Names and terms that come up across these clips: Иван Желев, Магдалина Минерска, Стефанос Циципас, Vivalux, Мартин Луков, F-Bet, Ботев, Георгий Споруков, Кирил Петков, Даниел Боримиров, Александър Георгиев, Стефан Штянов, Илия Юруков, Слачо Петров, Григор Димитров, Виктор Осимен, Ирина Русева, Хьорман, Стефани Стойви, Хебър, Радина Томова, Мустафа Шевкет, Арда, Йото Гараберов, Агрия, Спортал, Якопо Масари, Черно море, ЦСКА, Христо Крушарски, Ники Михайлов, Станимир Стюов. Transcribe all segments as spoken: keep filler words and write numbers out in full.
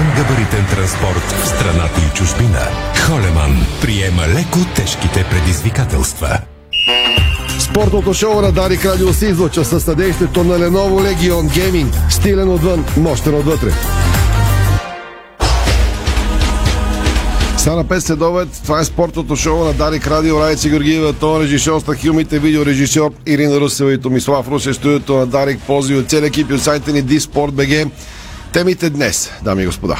извънгабаритен транспорт в страната и чужбина. Холеман приема леко тежките предизвикателства. Спортното шоу на Дарик Радио се излъчва със съдействието на Lenovo Legion Gaming. Стилен отвън, мощен отвътре. Сега на пет следобед, това е спортното шоу на Дарик Радио. Радица Георгиева, тон режисьор, стахилмите, видеорежисьор Ирина Русева и Томислав Русев, студиото на Дарик, пози от цели екип и от сайта ни D-Sport би джи. Темите днес, дами и господа.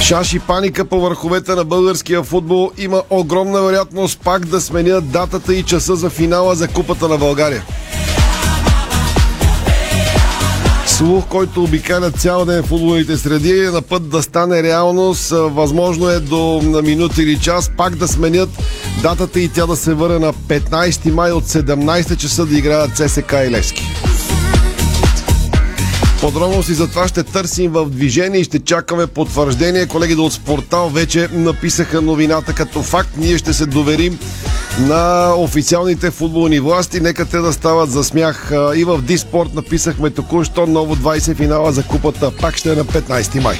Шаш и паника по върховете на българския футбол. Има огромна вероятност пак да сменят датата и часа за финала за Купата на България. Слух, който обикаля цял ден футболните среди, е на път да стане реалност. Възможно е до на минути или час пак да сменят датата и тя да се върне на петнайсети май от седемнайсет часа да играят ЦСКА и Левски. Подробности за това ще търсим в движение и ще чакаме потвърждение. Колегите от Спортал вече написаха новината като факт. Ние ще се доверим на официалните футболни власти. Нека те да стават за смях. И в D-Sport написахме току-що ново двайсет финала за Купата. Пак ще е на петнайсети май.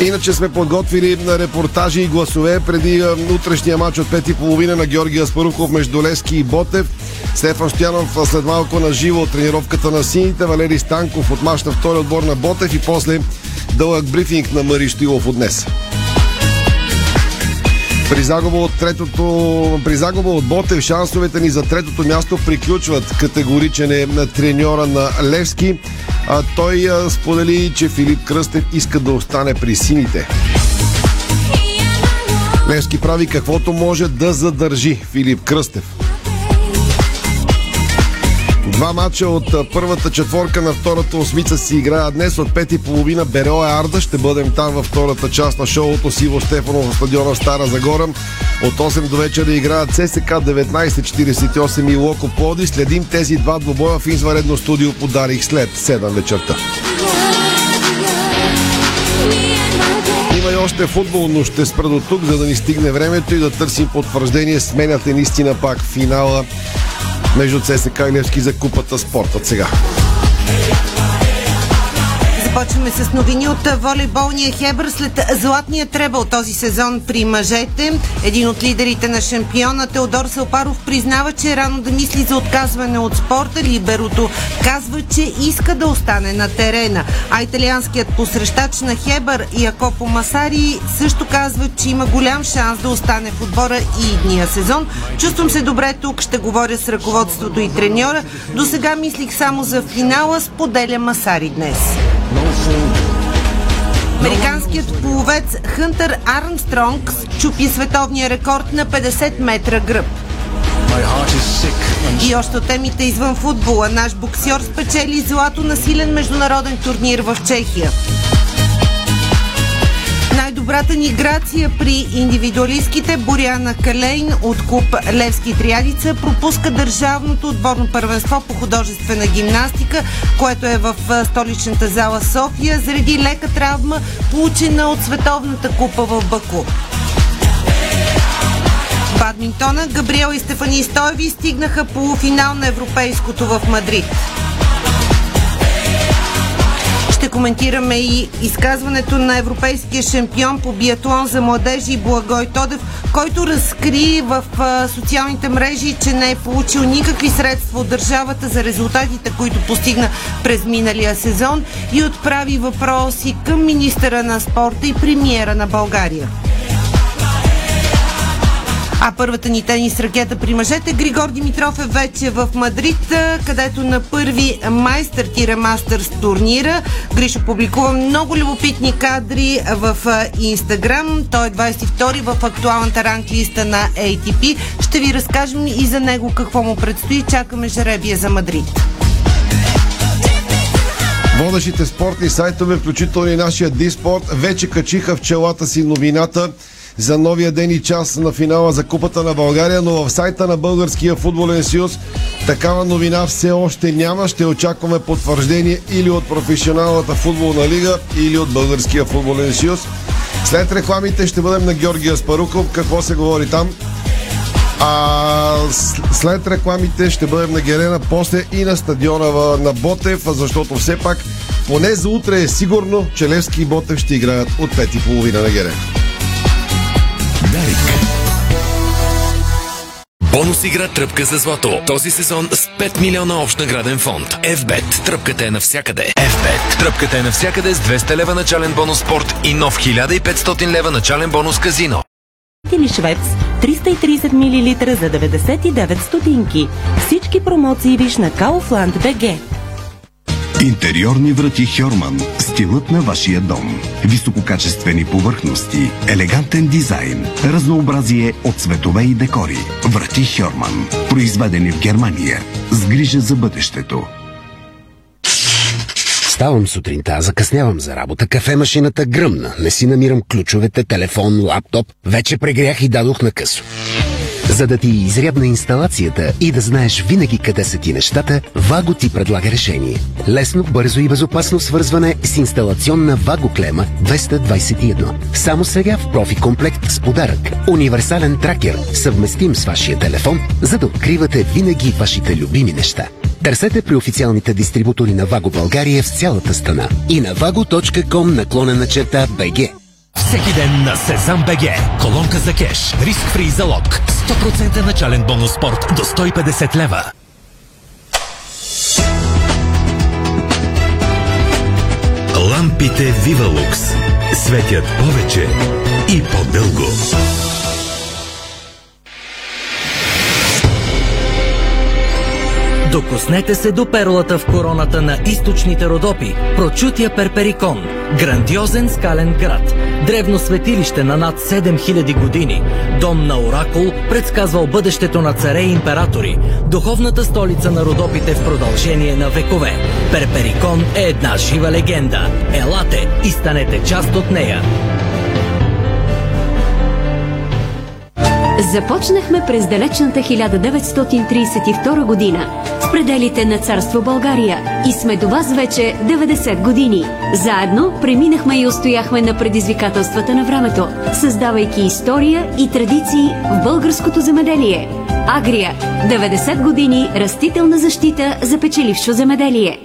Иначе сме подготвили на репортажи и гласове преди утрешния матч от пет и половина на Георгия Споруков между Левски и Ботев. Стефан Штянов след малко на живо от тренировката на сините, Валерий Станков от мач на втори отбор на Ботев и после дълъг брифинг на Мъри Стоилов от днес. При загуба от, третото... При загуба от Ботев шансовете ни за третото място приключват. Категоричен е на треньора на Левски. А той сподели, че Филип Кръстев иска да остане при сините. Левски прави каквото може да задържи Филип Кръстев. Два матча от първата четворка на втората осмица си играят днес от пет и половина. Бероя Арда. Ще бъдем там във втората част на шоуто с Иво Степаново в стадиона в Стара Загора. От осем до вечера играят ЦСКА деветнайсет четирийсет и осем и Локо Плоди. Следим тези два двобоя в извънредно студио по Дарик след седем вечерта. Има и още футбол, но ще спра до тук, за да ни стигне времето и да търсим потвърждение. Сменяте наистина пак финала между ЦСКА и Левски за Купата. Спортът сега. Започваме с новини от волейболния Хебър след златния требъл този сезон при мъжете. Един от лидерите на шампиона Теодор Салпаров признава, че е рано да мисли за отказване от спорта. Либерото казва, че иска да остане на терена. А италианският посрещач на Хебър Якопо Масари също казва, че има голям шанс да остане в отбора и идния сезон. Чувствам се добре тук, ще говоря с ръководството и треньора. До сега мислих само за финала, споделя Масари днес. Американският пловец Хънтър Армстронг чупи световния рекорд на петдесет метра гръб. И още от темите извън футбола. Наш боксьор спечели злато на силен международен турнир в Чехия. Най-добрата ни грация при индивидуалистките Боряна Калейн от клуб Левски Триадица пропуска държавното отборно първенство по художествена гимнастика, което е в столичната зала София, заради лека травма, получена от Световната купа в Баку. Бадминтона Габриел и Стефан Штойви стигнаха полуфинал на Европейското в Мадрид. Ще коментираме и изказването на европейския шампион по биатлон за младежи Благой Тодев, който разкри в социалните мрежи, че не е получил никакви средства от държавата за резултатите, които постигна през миналия сезон, и отправи въпроси към министъра на спорта и премиера на България. А първата ни тенис ракета при мъжете Григор Димитров е вече в Мадрид, където на първи май стартира Мастърс турнира. Гришо публикува много любопитни кадри в Инстаграм. Той е двайсет и втори в актуалната ранглиста на Ей Ти Пи. Ще ви разкажем и за него какво му предстои. Чакаме жребия за Мадрид. Водещите спортни сайтове, включително и нашия D-Sport, вече качиха в челата си новината за новия ден и час на финала за Купата на България, но в сайта на Българския футболен съюз такава новина все още няма. Ще очакваме потвърждение или от професионалната футболна лига, или от Българския футболен съюз. След рекламите ще бъдем на Георгия Спаруков. Какво се говори там? А след рекламите ще бъдем на Герена, после и на стадиона на Ботев, защото все пак поне за утре е сигурно, че Левски и Ботев ще играят от пет и половина на Герена. Бонус игра Тръпка за злато. Този сезон с пет милиона общ награден фонд. F-Bet. Тръпката е навсякъде. F-Bet. Тръпката е навсякъде с двеста лева начален бонус спорт и нов хиляда и петстотин лева начален бонус казино. Или Швепс триста и трийсет милилитра за деветдесет и девет стотинки. Всички промоции виж на Kaufland.bg. Интериорни врати Хьорман. Стилът на вашия дом. Висококачествени повърхности, елегантен дизайн, разнообразие от цветове и декори. Врати Хьорман. Произведени в Германия. С грижа за бъдещето. Ставам сутринта, закъснявам за работа, кафе-машината гръмна. Не си намирам ключовете, телефон, лаптоп. Вече прегрях и дадох на късо. За да ти изрядна инсталацията и да знаеш винаги къде са ти нещата, Ваго ти предлага решение. Лесно, бързо и безопасно свързване с инсталационна Ваго клема двеста двайсет и едно. Само сега в профи комплект с подарък. Универсален тракер, съвместим с вашия телефон, за да откривате винаги вашите любими неща. Търсете при официалните дистрибутори на Ваго България в цялата страна и на vago точка com наклонена черта би джи. Всеки ден на Сезам БГ. Колонка за кеш. Риск-фри залог. сто процента начален бонус спорт до сто и петдесет лева. Лампите Vivalux светят повече и по-дълго. Докоснете се до перлата в короната на източните Родопи, Прочутия Перперикон, грандиозен скален град, древно светилище на над седем хиляди години, дом на оракул, предсказвал бъдещето на царе и императори, духовната столица на Родопите в продължение на векове. Перперикон е една жива легенда. Елате и станете част от нея! Започнахме през далечната хиляда деветстотин трийсет и втора година в пределите на Царство България и сме до вас вече деветдесет години. Заедно преминахме и устояхме на предизвикателствата на времето, създавайки история и традиции в българското земеделие. Агрия – деветдесет години растителна защита за печелившо земеделие.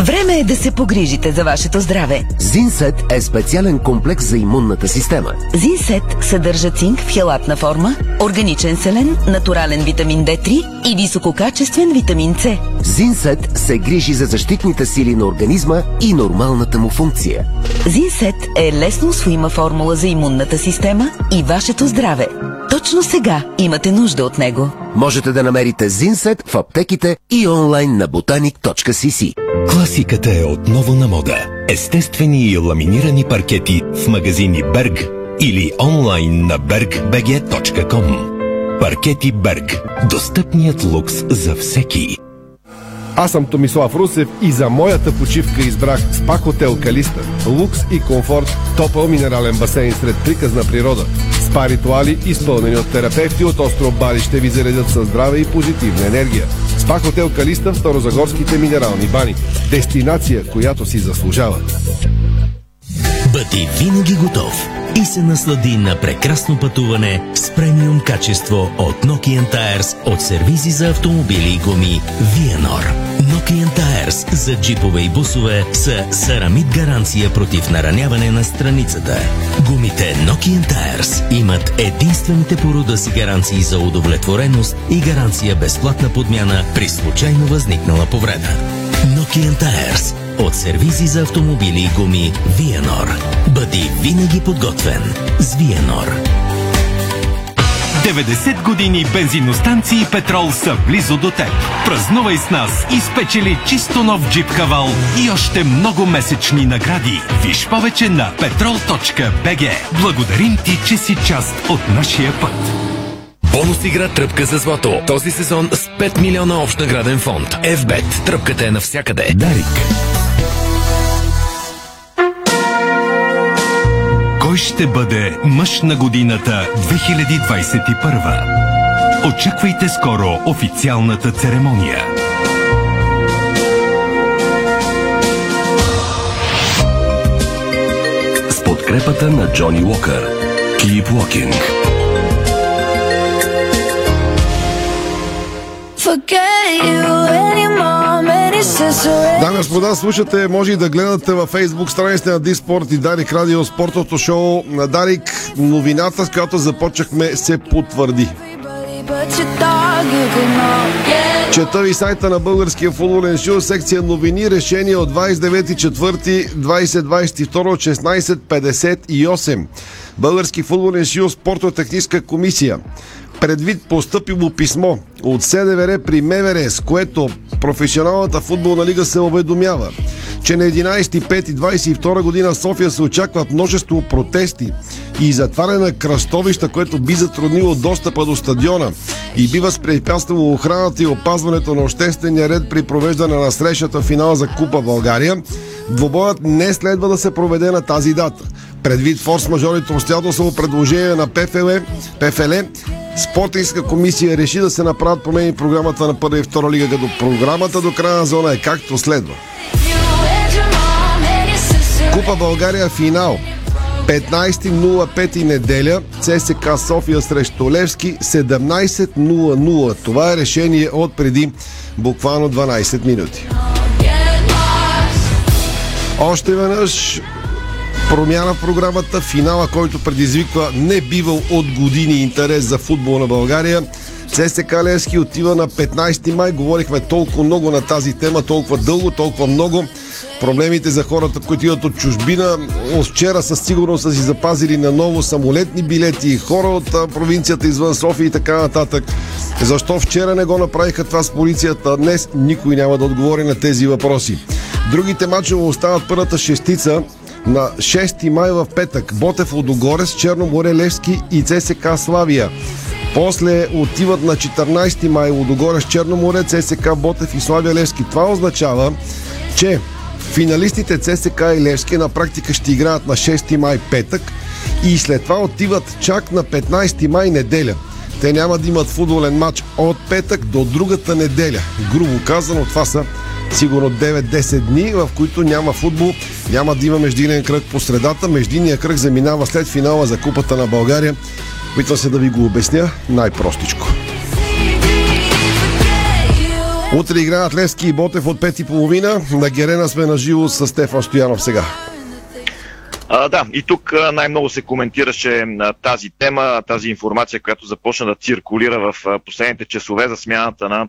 Време е да се погрижите за вашето здраве. Зинсет е специален комплекс за имунната система. Зинсет съдържа цинк в хелатна форма, органичен селен, натурален витамин Д три и висококачествен витамин С. Зинсет се грижи за защитните сили на организма и нормалната му функция. Зинсет е лесно усвоима формула за имунната система и вашето здраве. Точно сега имате нужда от него. Можете да намерите Зинсет в аптеките и онлайн на botanic точка си си. Класиката е отново на мода. Естествени и ламинирани паркети в магазини Berg или онлайн на berg точка би джи точка ком. Паркети Berg. Достъпният лукс за всеки. Аз съм Томислав Русев и за моята почивка избрах СПА Хотел Калиста. Лукс и комфорт, топъл минерален басейн сред приказна природа. СПА ритуали, изпълнени от терапевти от остров Бали, ще ви заредят със здраве и позитивна енергия. СПА Хотел Калиста в Старозагорските минерални бани. Дестинация, която си заслужава. Бъди винаги готов и се наслади на прекрасно пътуване с премиум качество от Nokian Tires от сервизи за автомобили и гуми Vienor. Nokian Tires за джипове и бусове са сарамид гаранция против нараняване на страницата. Гумите Nokian Tires имат единствените по рода си гаранции за удовлетвореност и гаранция безплатна подмяна при случайно възникнала повреда. Nokian Tires от сервизи за автомобили и гуми Vienor. Бъди винаги подготвен с Vienor. деветдесет години бензиностанции и Петрол са близо до теб. Празнувай с нас и спечели чисто нов джип Кавал и още много месечни награди. Виж повече на петрол точка би джи. Благодарим ти, че си част от нашия път. Бонус игра Тръпка за злато. Този сезон с пет милиона общ награден фонд. F-Bet. Тръпката е навсякъде. Дарик. Кой ще бъде мъж на годината две хиляди двайсет и първа? Очаквайте скоро официалната церемония. С подкрепата на Джони Уокър. Keep Walking. Дами и господа, слушате, може и да гледате във фейсбук страниците на D-Sport и Дарик Радио, спортното шоу на Дарик. Новината, с която започнахме, се потвърди. Чета ви сайта на Българския футболен шоу, секция новини, решение от двайсет и девети април две хиляди двайсет и втора, шестнайсет петдесет и осем. Български футболен шоу, спортно-техническа комисия. Предвид постъпило писмо от СДВР при МВР, с което професионалната футболна лига се уведомява, че на единайсети май двайсет и втора година в София се очакват множество протести и затваряне на кръстовища, което би затруднило достъпа до стадиона и би възпрепятствало охраната и опазването на обществения ред при провеждане на срещата финал за Купа България, двобоят не следва да се проведе на тази дата. Предвид форс-мажорите обстоятелства по предложение на ПФЛ, Спортинска комисия реши да се направят промени в програмата на първа и втора лига, като програмата до края на зона е както следва. Купа България финал петнайсети май неделя, ЦСКА София срещу Левски седемнайсет часа. Това е решение от преди буквално дванайсет минути. Още веднъж промяна в програмата, финала, който предизвиква не бивал от години интерес за футбол на България. ЦСКА Левски отива на петнайсети май. Говорихме толкова много на тази тема, толкова дълго, толкова много. Проблемите за хората, които идват от чужбина. Вчера със сигурност са си запазили наново самолетни билети, хора от провинцията извън София и така нататък. Защо вчера не го направиха това с полицията? Днес никой няма да отговори на тези въпроси. Другите матчове остават първата шестица на шести май в петък. Ботев Лудогорец, Черно море Левски и ЦСКА Славия. После отиват на четиринайсети май Лудогорец, Черно море, ЦСКА Ботев и Славия Левски. Това означава, че финалистите ЦСКА и Левски на практика ще играят на шести май петък и след това отиват чак на петнайсети май неделя. Те няма да имат футболен матч от петък до другата неделя. Грубо казано, това са сигурно девет-десет дни, в които няма футбол, няма да има междинен кръг по средата. Междинният кръг заминава след финала за Купата на България. Опитвам се да ви го обясня най-простичко. Утре играят Левски и Ботев от пет и половина. На Герена сме на живо с Стефан Штянов сега. А, да, и тук най-много се коментираше тази тема, тази информация, която започна да циркулира в последните часове за смяната на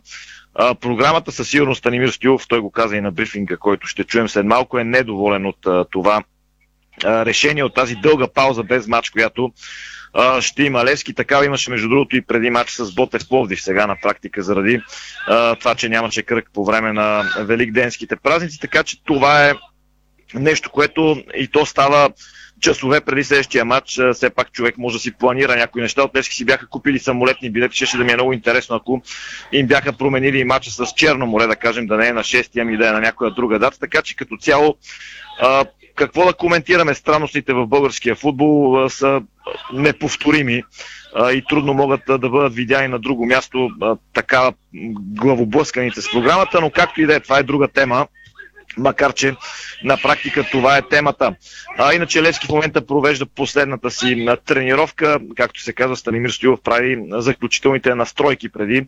програмата. Със сигурност Станимир Стюов, той го каза и на брифинга, който ще чуем след малко, е недоволен от това решение, от тази дълга пауза без матч, която ще има Левски. Такава имаше между другото и преди матч с Ботев Пловдив, сега на практика заради това, че нямаше кръг по време на великденските празници, така че това е нещо, което и то става часове преди следващия матч. Все пак човек може да си планира някои неща. От Левски си бяха купили самолетни билети, щеше да ми е много интересно, ако им бяха променили матча с Черно море, да кажем, да не е на шести, ами да е на някоя друга дата. Така че като цяло, а, какво да коментираме? Странностите в българския футбол а, са неповторими а, и трудно могат а, да бъдат видяни на друго място, а, така главоблъсканите с програмата, но както и да е, това е друга тема. Макар че на практика това е темата. А, иначе Левски в момента провежда последната си тренировка. Както се казва, Станимир Стюов прави заключителните настройки преди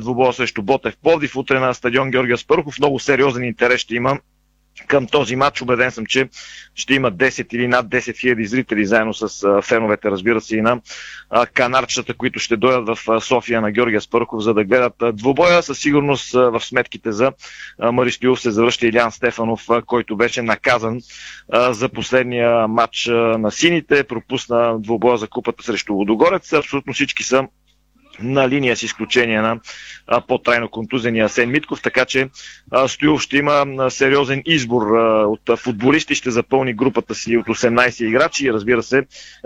двубоя срещу Ботев Пловдив. Утре на стадион Георгий Споруков. Много сериозен интерес ще има към този матч. Убеден съм, че ще има десет или над десет хиляди зрители, заедно с феновете, разбира се, и на канарчата, които ще дойдат в София на Георгия Спарков, за да гледат двубоя. Със сигурност в сметките за Мъри Стоилов се завръща Илиан Стефанов, който беше наказан за последния матч на сините. Пропусна двубоя за купата срещу Лудогорец. Абсолютно всички са на линия, с изключение на а, по-трайно контузения Асен Митков, така че а, Стоилов ще има а, сериозен избор а, от а, футболисти, ще запълни групата си от осемнайсет играчи и разбира се,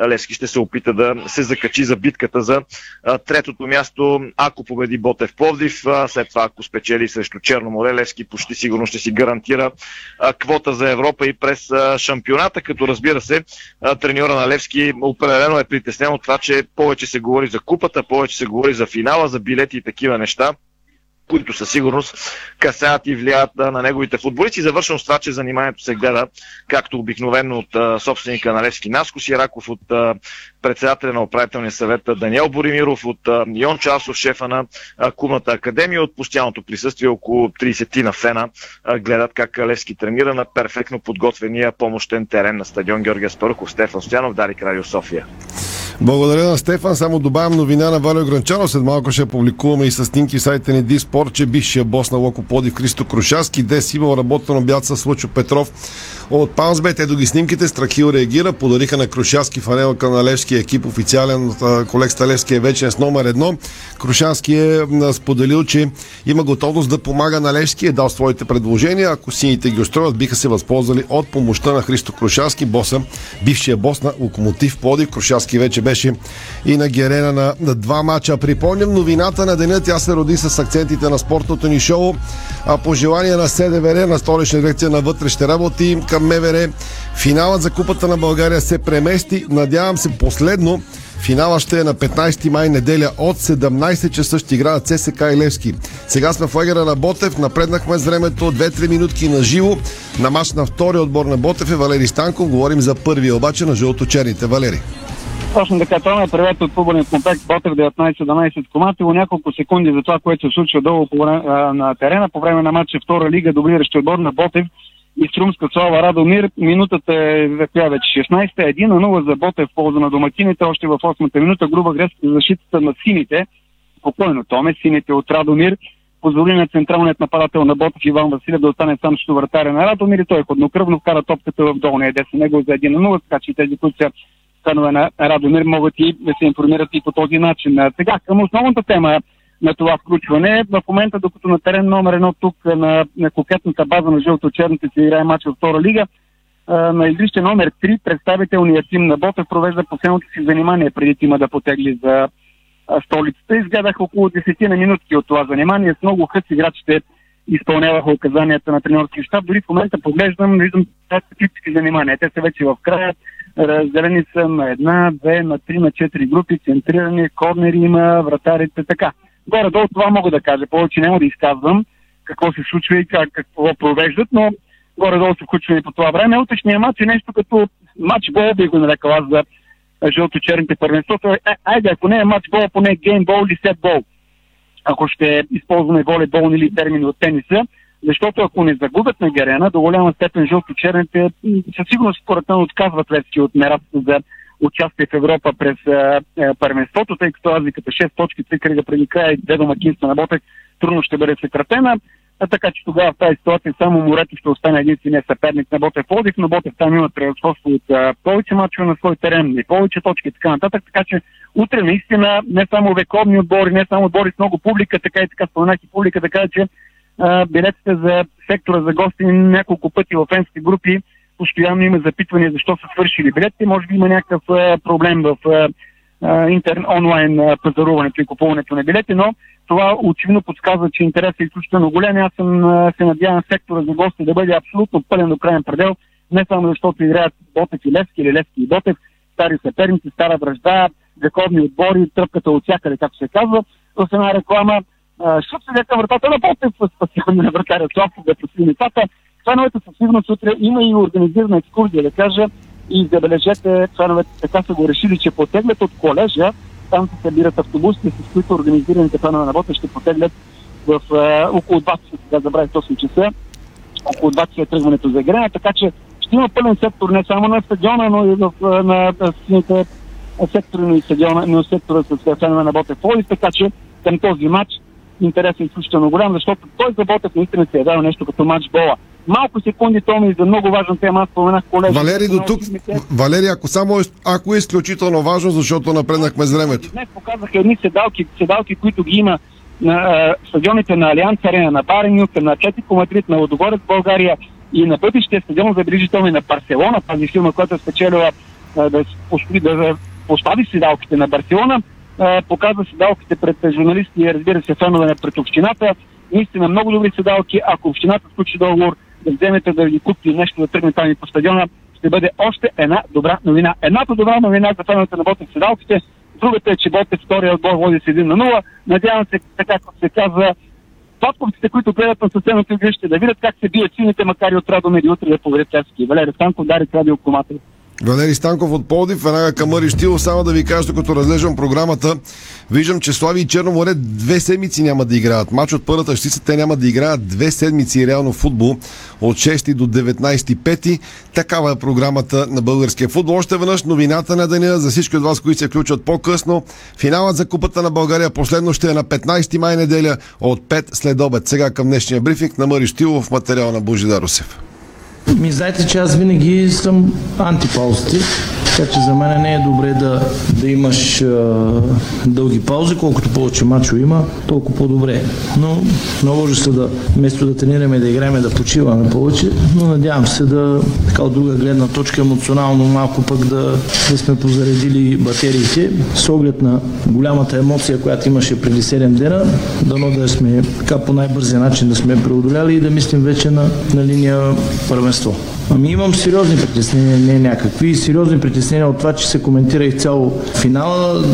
Левски ще се опита да се закачи за битката за а, третото място, ако победи Ботев Пловдив, а, след това ако спечели срещу Черно море, Левски почти сигурно ще си гарантира а, квота за Европа и през а, шампионата, като разбира се, а, треньора на Левски определено е притеснен от това, че повече се говори за купата, повече се говори за финала, за билети и такива неща. които със сигурност касаят и влияят на неговите футболисти. Завършвам с това, че заниманието се гледа, както обикновено, от а, собственика на Левски Наско Сираков, от а, председателя на управителния съвет Даниел Боримиров, от а, Йон Часов, шефа на а, Клубната академия, от постоянното присъствие около трийсет на фена а, гледат как Левски тренира на перфектно подготвения помощен терен на стадион Георгия Споруков. Стефан Штянов, Дарик, Радио София. Благодаря на Стефан. Само добавям новина на Валио Гранчаров. След малко ще публикуваме и със снимки в сайта ни D-Sport, че бившия бос на Локо Пловдив Христо Крушарски днес имал работен обяд с Слачо Петров от Паунсбет. Ето ги снимките. Страхил реагира. Подариха на Крушарски фанелка на левския екип. Официален от колекцията Левски е вече с номер едно. Крушарски е споделил, че има готовност да помага на Левски. Е дал своите предложения. Ако сините ги устроят, биха се възползвали от помощта на Христо Крушарски, боса, бившия бос на Локомотив Пловдив. Крушарски вече беше и на Герена на, на два мача. Припомням новината на деня. Тя се роди с акцентите на спортното ни шоу. А по желание на СДВР, на Столична дирекция на вътрешните работи към МВР, финалът за Купата на България се премести. Надявам се последно. Финала ще е на петнайсети май, неделя, от седемнайсет часа ще играят ЦСКА и Левски. Сега сме в лагера на Ботев, напреднахме с времето две-три минутки на живо. На мач на втория отбор на Ботев е Валерий Станков. Говорим за първия обаче на жълточерните. Валери. Точно така, това е привет от футболен комплекс Ботев деветнайсет единайсет Коматево. Няколко секунди за това, което се случва долу по, а, на терена по време на матча втора лига, дублиращи отбор на Ботев и Струмска Слава Радомир. Минутата е вече шестнайсета, едно на нула за Ботев в полза на домакините. Още в осмата минута груба грешка за защитата на сините. Спокойно Томе, сините от Радомир. Позволи на централният нападател на Ботев Иван Василев да остане сам срещу вратаря на Радомир и той хладнокръвно вкара топката в долния десен ъгъл за едно на нула, така че тези, които са фенове на Радомир, могат и да се информират и по този начин. Сега към основната тема на това включване. В момента, докато на терен номер едно тук на, на кокетната база на жълто-черните се играе матч от втора лига, а, на игрище номер три представителният тим на Ботев провежда последното си занимание преди тима да потегли за а, столицата. Изгледах около десет на минутки от това занимание. С много хъс играчите изпълняваха указанията на тренерския щаб. Дори в момента поглеждам, виждам тактически занимания. Те са вече в края. Разделени са на една, две, на три, на четири групи, центрирани, корнери има, вратарите, така. Горе-долу това мога да кажа. Повече няма да изказвам какво се случва и как, какво провеждат, но горе-долу са включвани по това време. Утрешния матч е нещо като матчбол, би го нарекал аз за жълто-черните първенството. Е, айде, ако не е матчбол, поне геймбол или сетбол, ако ще използваме волейбол или термини от тениса. Защото ако не загубят на Герена, до голяма степен жълто-черните със сигурност според мен отказват Левски от мерата за участие в Европа през е, е, първенството, тъй като разликата шест точки, три кръга преди края и две домакинства на Ботев трудно ще бъде съкратена. А така че тогава в тази ситуация само морето ще остане единствения съперник на Ботев Пловдив, но Ботев там има превъзходство от е, повече мачове на свой терен и повече точки и така нататък. Така че утре наистина не само вековни отбори, не само отбори с много публика, така и така споменах и публика, така че билетите за сектора за гости няколко пъти в фенски групи постоянно има запитвания защо са свършили билетите. Може би има някакъв е, проблем в е, е, интерн, онлайн е, пазаруването и купуването на билети, но това очевидно подсказва, че интересът е изключително голям. Аз съм, е, се надявам сектора за гости да бъде абсолютно пълен до крайен предел, не само защото играят Ботев и Левски или Левски и Ботев, стари съперници, стара вражда, вековни отбори, тръпката от всякъде, както се казва. В една реклама Шут се дека вратата на Ботев, спасяване на вратаря Славко да посили митата. Членовете със сигурност утре има и организирана екскурзия, да кажа, и забележете, членовете така са го решили, че потеглят от колежа, там се събират автобусите, с които организираните членове на Ботев ще потеглят в е, около двайсет, сега забравих осем часа, около двайсет е тръгването за Герена, така че ще има пълен сектор не само на стадиона, но и в, на, на, на сините сектори, но и стадиона, но сектора с членове на Ботев Пловдив, така че към този матч интересен изключително голям, защото той за Ботев наистина се е дал нещо като матчбола. Малко секунди, то ми за много важен тема, аз споменах колеги. Валери, до тук, Валери, ако само ако е изключително важно, защото напреднахме с времето. Днес показаха едни седалки, седалки, които ги има на стадионите на Алианс Арена, на Байерн Мюнхен, на Атлетико Мадрид, на Лудогорец България и на бъдещия стадион за забележителни на Барселона, тази фирма, която е спечелила да, да постави седалките на Барселона. Показва седалките пред журналисти и разбира се фенове пред общината. Наистина много добри седалки. Ако общината сключи договор да вземете да ги купи нещо да тръгне там и по стадиона, ще бъде още една добра новина. Едната добра новина за феновете на Ботев седалките, другата е, че Ботев втория отбор води с едно на нула. Надявам се, така както се казва, Тотковците, които гледат на съседното игрище, да видят как се бият сините, макар и от Радомир и утре да поверят Часки. Валерий Станков дари кради окомата. Валерий Станков от Пловдив, веднага към Мъри Стоилов. Само да ви кажа, като разглеждам програмата, виждам, че Слави и Черно море две седмици няма да играят. Мач от първата щица, те няма да играят две седмици реално футбол от шести до деветнайсети пети. Такава е програмата на българския футбол. Още веднъж новината на деня за всички от вас, които се включват по-късно. Финалът за Купата на България последно ще е на петнайсети май, неделя от пет след обед. Сега към днешния брифинг на Мъри Стоилов, материал на Божидар Русев. Ми знаете, че аз винаги съм антипаузите, така че за мен не е добре да, да имаш а, дълги паузи, колкото повече мачо има, толкова по-добре. Но много ще да, вместо да тренираме, да играем, да почиваме повече, но надявам се да, така от друга гледна точка, емоционално малко пък да, да сме позаредили батериите, с оглед на голямата емоция, която имаше преди седем дена, дано да сме така по най-бързия начин да сме преодоляли и да мислим вече на, на линия първенство. Ами имам сериозни притеснения, не някакви, сериозни притеснения от това, че се коментира и цяло финала,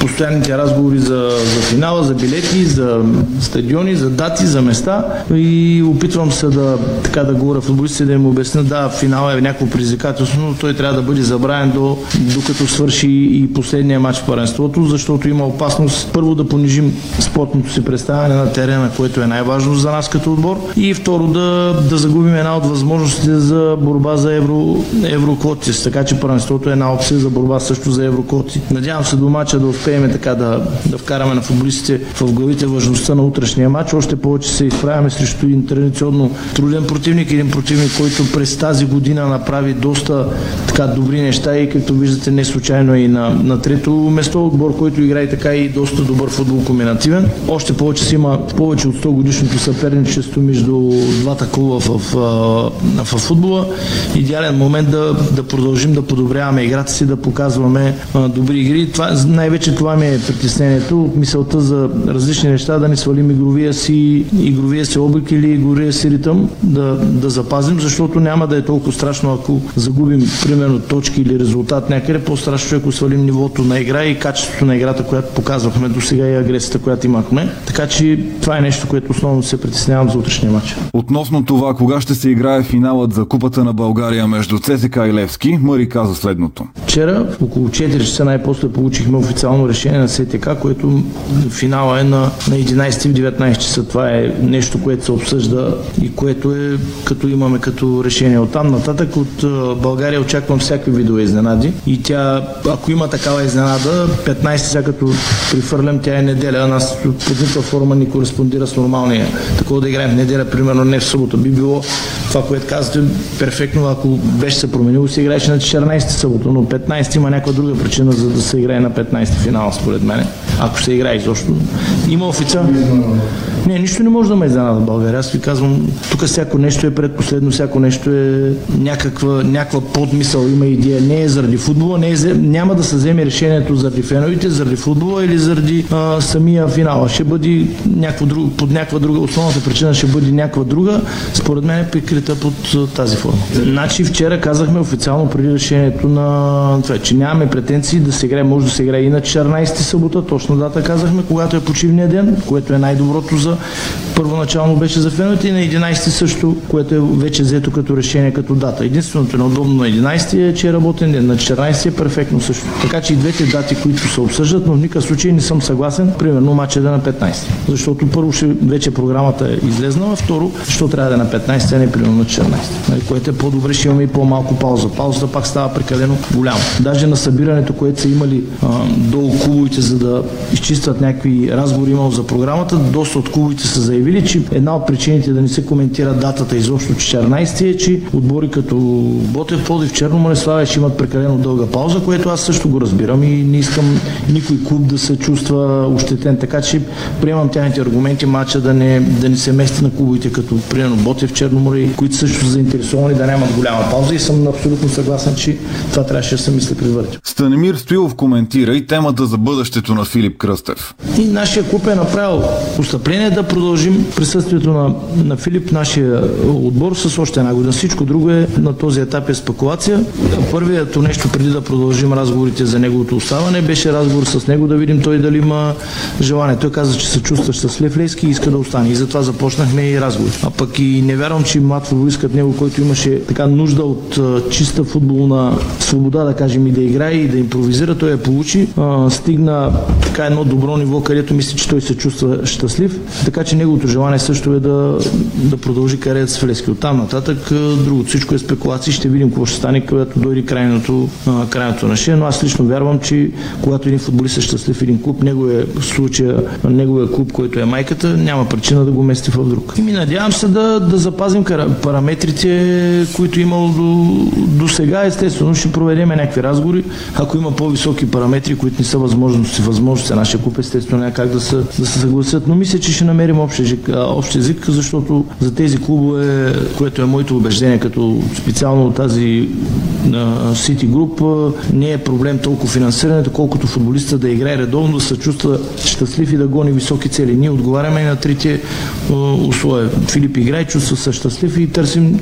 постоянните разговори за, за финала, за билети, за стадиони, за дати, за места, и опитвам се да, така да говоря футболистите, да им обясня, да, финала е някакво предизвикателство, но той трябва да бъде забравен до, докато свърши и последния матч в първенството, защото има опасност първо да понижим спортното си представяне на терена, което е най-важно за нас като отбор, и второ да, да загубим една от възможностите за борба за евро, евроквоти. Така че първенството е една опция за борба също за евроквоти. Надявам се до мача да успеем така да, да вкараме на футболистите в главите важността на утрешния матч. Още повече се изправяме срещу един традиционно труден противник, един противник, който през тази година направи доста така добри неща и като виждате не случайно и на, на трето место, отбор, който играе така и доста добър футбол комбинативен. Още повече си има повече от сто годишното съперничество между двата клуба в на в футбола. Идеален момент да, да продължим да подобряваме играта си, да показваме а, добри игри. Това, най-вече това ми е притеснението от мисълта за различни неща, да не свалим игровия си, игровия си облик или игровия си ритъм, да, да запазим, защото няма да е толкова страшно, ако загубим примерно точки или резултат някъде. По-страшно е, ако свалим нивото на игра и качеството на играта, която показвахме до сега и агресията, която имахме. Така че това е нещо, което основно се притеснявам за утрешния матч. Относно това, кога ще се играе финал за Купата на България между ЦСК и Левски, Мъри каза следното. Вчера около четири часа най-после получихме официално решение на СТК, което финала е на, на единайсет и деветнайсет часа. Това е нещо, което се обсъжда и което е като имаме като решение. От там нататък от България очаквам всякакви видове изненади и тя, ако има такава изненада, петнайсети, като прифърлям, тя е неделя, нас под никаква форма не кореспондира с нормалния. Такова да играем в неделя, примерно не в събота. Би било това, което казва перфектно, ако беше се променило, се играеше на четиринайсети събота, но петнайсети има някаква друга причина, за да се играе на петнайсети финал, според мен. Ако се играе изобщо. Има официално. Не, нищо не може да ме изненада България. Аз ви казвам, тук всяко нещо е предпоследно, всяко нещо е някаква, някаква подмисъл, има идея. Не е заради футбола, не е, няма да се вземе решението заради феновите, заради футбола или заради а, самия финал. Ще бъде някаква друга, под някаква друга, основната причина ще бъде някаква друга, според мен е прикрита под тази форма. Значи вчера казахме официално преди решението на това, че нямаме претенции да се играе, може да се играе и на четиринайсети събота, точно дата казахме, когато е почивния ден, което е най-доброто за първоначално беше за феновете, и на единайсети също, което е вече взето като решение, като дата. Единственото неудобно на единайсети е, че е работен ден, на четиринайсети е перфектно също. Така че и двете дати, които се обсъждат, но в никакъв случай не съм съгласен, примерно мачът е на петнайсети. Защото първо ще, вече програмата е излезнала, второ, що трябва да е на петнайсети, а не примерно на четиринайсети. Което е по-добре, ще имаме и по-малко пауза. Паузата пак става прекалено голяма. Даже на събирането, което са имали а, долу клубовите, за да изчистват някакви разговори имало за програмата, доста от клубовите са заявили, че една от причините да не се коментира датата изобщо четиринайсети е, че отбори като Ботев, Пловдив, Черно море, Славия ще имат прекалено дълга пауза, което аз също го разбирам и не искам никой клуб да се чувства ощетен. Така че приемам тяхните аргументи, мача да не, да не се мести на клубовите като примерно Ботев, Черно море които също са заинтересовани да нямат голяма пауза и съм абсолютно съгласен, че това трябваше да се мисли при Въртев. Станимир Стоилов коментира и темата за бъдещето на Филип Кръстев. И нашия клуб е направил постъпление да продължим присъствието на, на Филип, нашия отбор с още една година. Всичко друго е на този етап е спекулация. Първието нещо преди да продължим разговорите за неговото оставане беше разговор с него да видим той дали има желание. Той каза, че се чувства щастлив левски и иска да остане. И затова започнахме и разговор. А пък и не вярвам, че млад футболист като него, който имаше така нужда от чиста футболна свобода, да кажем, и да играе и да импровизира, той я получи. А, стигна така едно добро ниво, където мисля, че той се чувства щастлив. Така че неговото желание също е да, да продължи кариерата с Левски. Оттам нататък другото всичко е спекулации. Ще видим какво ще стане, когато дойде крайното, крайното решение. Но аз лично вярвам, че когато един футболист е щастлив в един клуб, неговия случай, неговия клуб, който е майката, няма причина да го мести в друг. И ми надявам се да, да запазим параметрите, които имало до, до сега. Естествено, ще проведем някакви разговори. Ако има по-високи параметри, които не са възможности, възможности, нашия клуб, естествено, няма как да се, да се съгласят. Но мисля, че ще намерим общ език, общ език, защото за тези клубове, което е моето убеждение, като специално тази Сити Груп, не е проблем толкова финансирането, колкото футболиста да играе редовно, да се чувства щастлив и да гони високи цели. Ние отговаряме и на трите условия. Филип играе, чувства се щастлив и търсим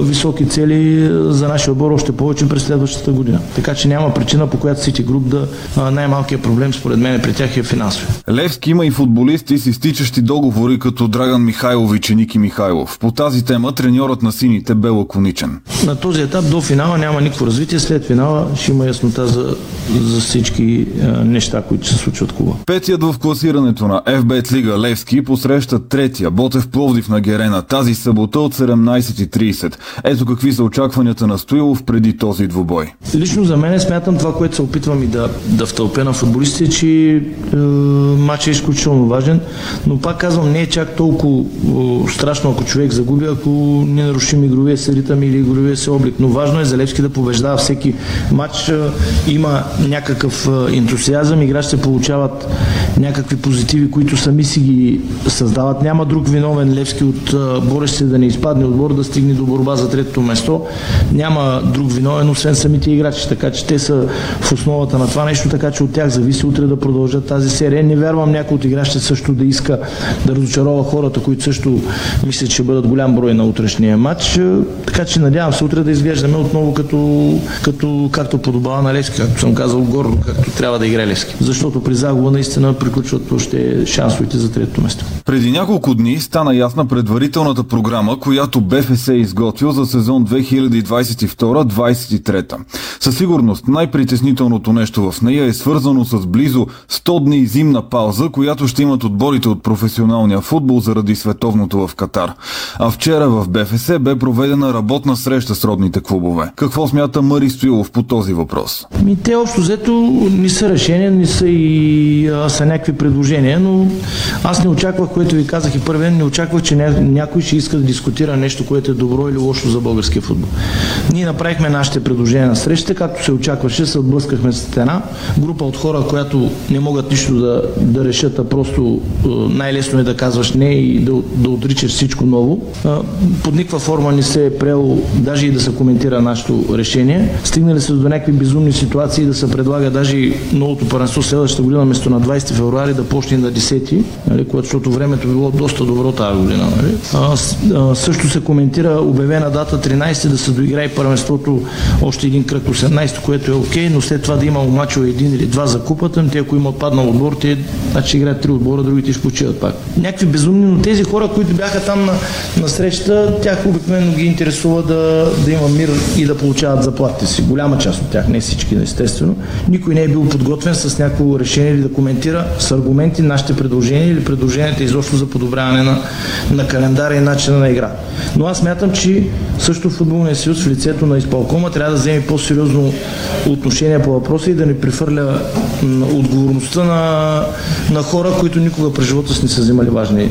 високи цели за нашия отбор още повече през следващата година. Така че няма причина, по която Сити Груп да най-малкият проблем според мен при тях е финансов. Левски има и футболисти с изтичащи договори като Драган Михайлович и Ники Михайлов. По тази тема треньорът на сините бе лаконичен. На този етап до финала няма никакво развитие, след финала ще има яснота за, за всички е, неща, които се случват в клуба. Петият в класирането на еф би ет Лига Левски посреща третия Ботев Пловдив на Герена тази събота от седемнайсет и трийсет. Ето какви са очакванията на Стоилов преди този двубой. Лично за мен смятам това, което се опитвам и да, да втълпя на футболистите, че е, матчът е изключително важен, но пак казвам, не е чак толкова е, страшно, ако човек загуби, ако не нарушим игровия си ритъм или игровия си облик. Но важно е за Левски да побеждава всеки матч. Има някакъв ентусиазъм, играчите получават някакви позитиви, които сами си ги създават. Няма друг виновен Левски от борещ се да не изпадне отбор, да стигне до борба за третото место. Няма друг виновен, освен самите играчи. Така че те са в основата на това нещо, така че от тях зависи утре да продължат тази серия. Не вярвам някой от играчите също да иска да разочарова хората, които също мислят, че бъдат голям брой на утрешния матч. Така че надявам се утре да изглеждаме отново като, като както подобава на Левски, както съм казал гордо, както трябва да играе Левски. Защото при загуба наистина приключват още шансовете за третото место. Преди няколко дни стана ясна предварителната програма, която БФС е изготвил за сезон две хиляди двайсет и втора двайсет и трета. Със сигурност най-притеснителното нещо в нея е свързано с близо сто дни зимна пауза, която ще имат отборите от професионалния футбол заради световното в Катар. А вчера в БФС бе проведена работна среща с родните клубове. Какво смята Мъри Стоилов по този въпрос? Ми, те общо взето не са решения, не са и а, са някакви предложения, но аз не очаквах, което ви казах и първен, не очаквах, че ня... някой ще иска да дискутира нещо, което е добро или лошо за българския футбол. Ние направихме нашите предложения на срещата, както се очакваше, се отблъскахме с стена. Група от хора, която не могат нищо да, да решат, а просто най-лесно е да казваш не и да, да отричаш всичко ново. Под никаква форма не се е прел даже и да се коментира нашето решение. Стигнали се до някакви безумни ситуации да се предлага даже и новото първенство следващата година, вместо на двайсети февруари да почне на десети, нали, защото времето било доста добро тази година. Нали. А, а, също се коментира обявена дата тринайсети да се доиграе първенството още един кръг осемнайсети, което е окей, но след това да има мачове един или два за купата, те ако има отпаднал отбор, те значи играят три отбора, другите ще почиват пак. Някакви безумни, но тези хора, които бяха там на, на среща, тях обикновено ги интересува да, да има мир и да получават заплатите си. Голяма част от тях, не всички, естествено. Никой не е бил подготвен с някакво решение или да коментира с аргументи нашите предложения или предложенията изобщо за подобряване на, на календара и начина на игра. Но аз смятам, че също Футболния съюз в лицето на изпълкома трябва да вземе по-сериозно отношение по въпроса и да не прифърля отговорността на, на хора, които никога през живота си не са взимали важни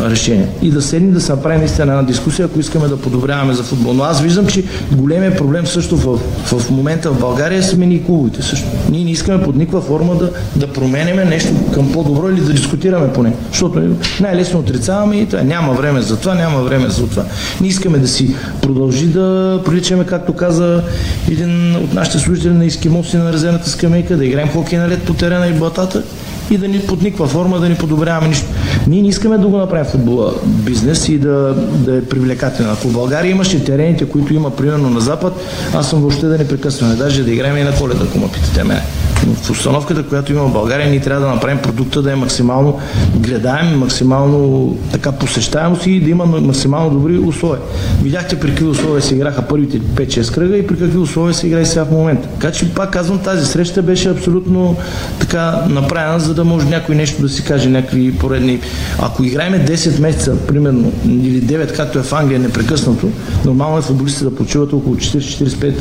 а, решения. И да седнем да се направим наистина една дискусия, ако искаме да подобряваме за футбол. Но аз виждам, че големия проблем също в, в момента в България са мини клубовете също. Ние не искаме под никаква форма да, да променяме нещо към по-добро или да дискутираме поне. Защото най-лесно отрицаваме и това. Няма време за това, няма време за това. Не искаме да си продължи да приличаме, както каза един от нашите служители, на ескимоси на резервната скамейка, да играем хокей на лед по терена и блатата и да ни под никаква форма да ни подобряваме нищо. Ние не искаме да го направим футбола бизнес и да, да е привлекателен. Ако в България имаше терените, които има примерно на Запад, аз съм въобще да не прекъсваме. Даже да играем и на Коледа, ако ме питате мене. Но в установката, която има в България, ние трябва да направим продукта да е максимално гледаем, максимално така посещаемост и да има максимално добри условия. Видяхте при какви условия се играха първите пет-шест кръга и при какви условия се играе сега в момента. Така че пак казвам, тази среща беше абсолютно така направена, за да може някой нещо да си каже, някакви поредни. Ако играеме десет месеца, примерно, или девет, както е в Англия непрекъснато, нормално е футболистите да почиват около четиридесет-четиридесет и пет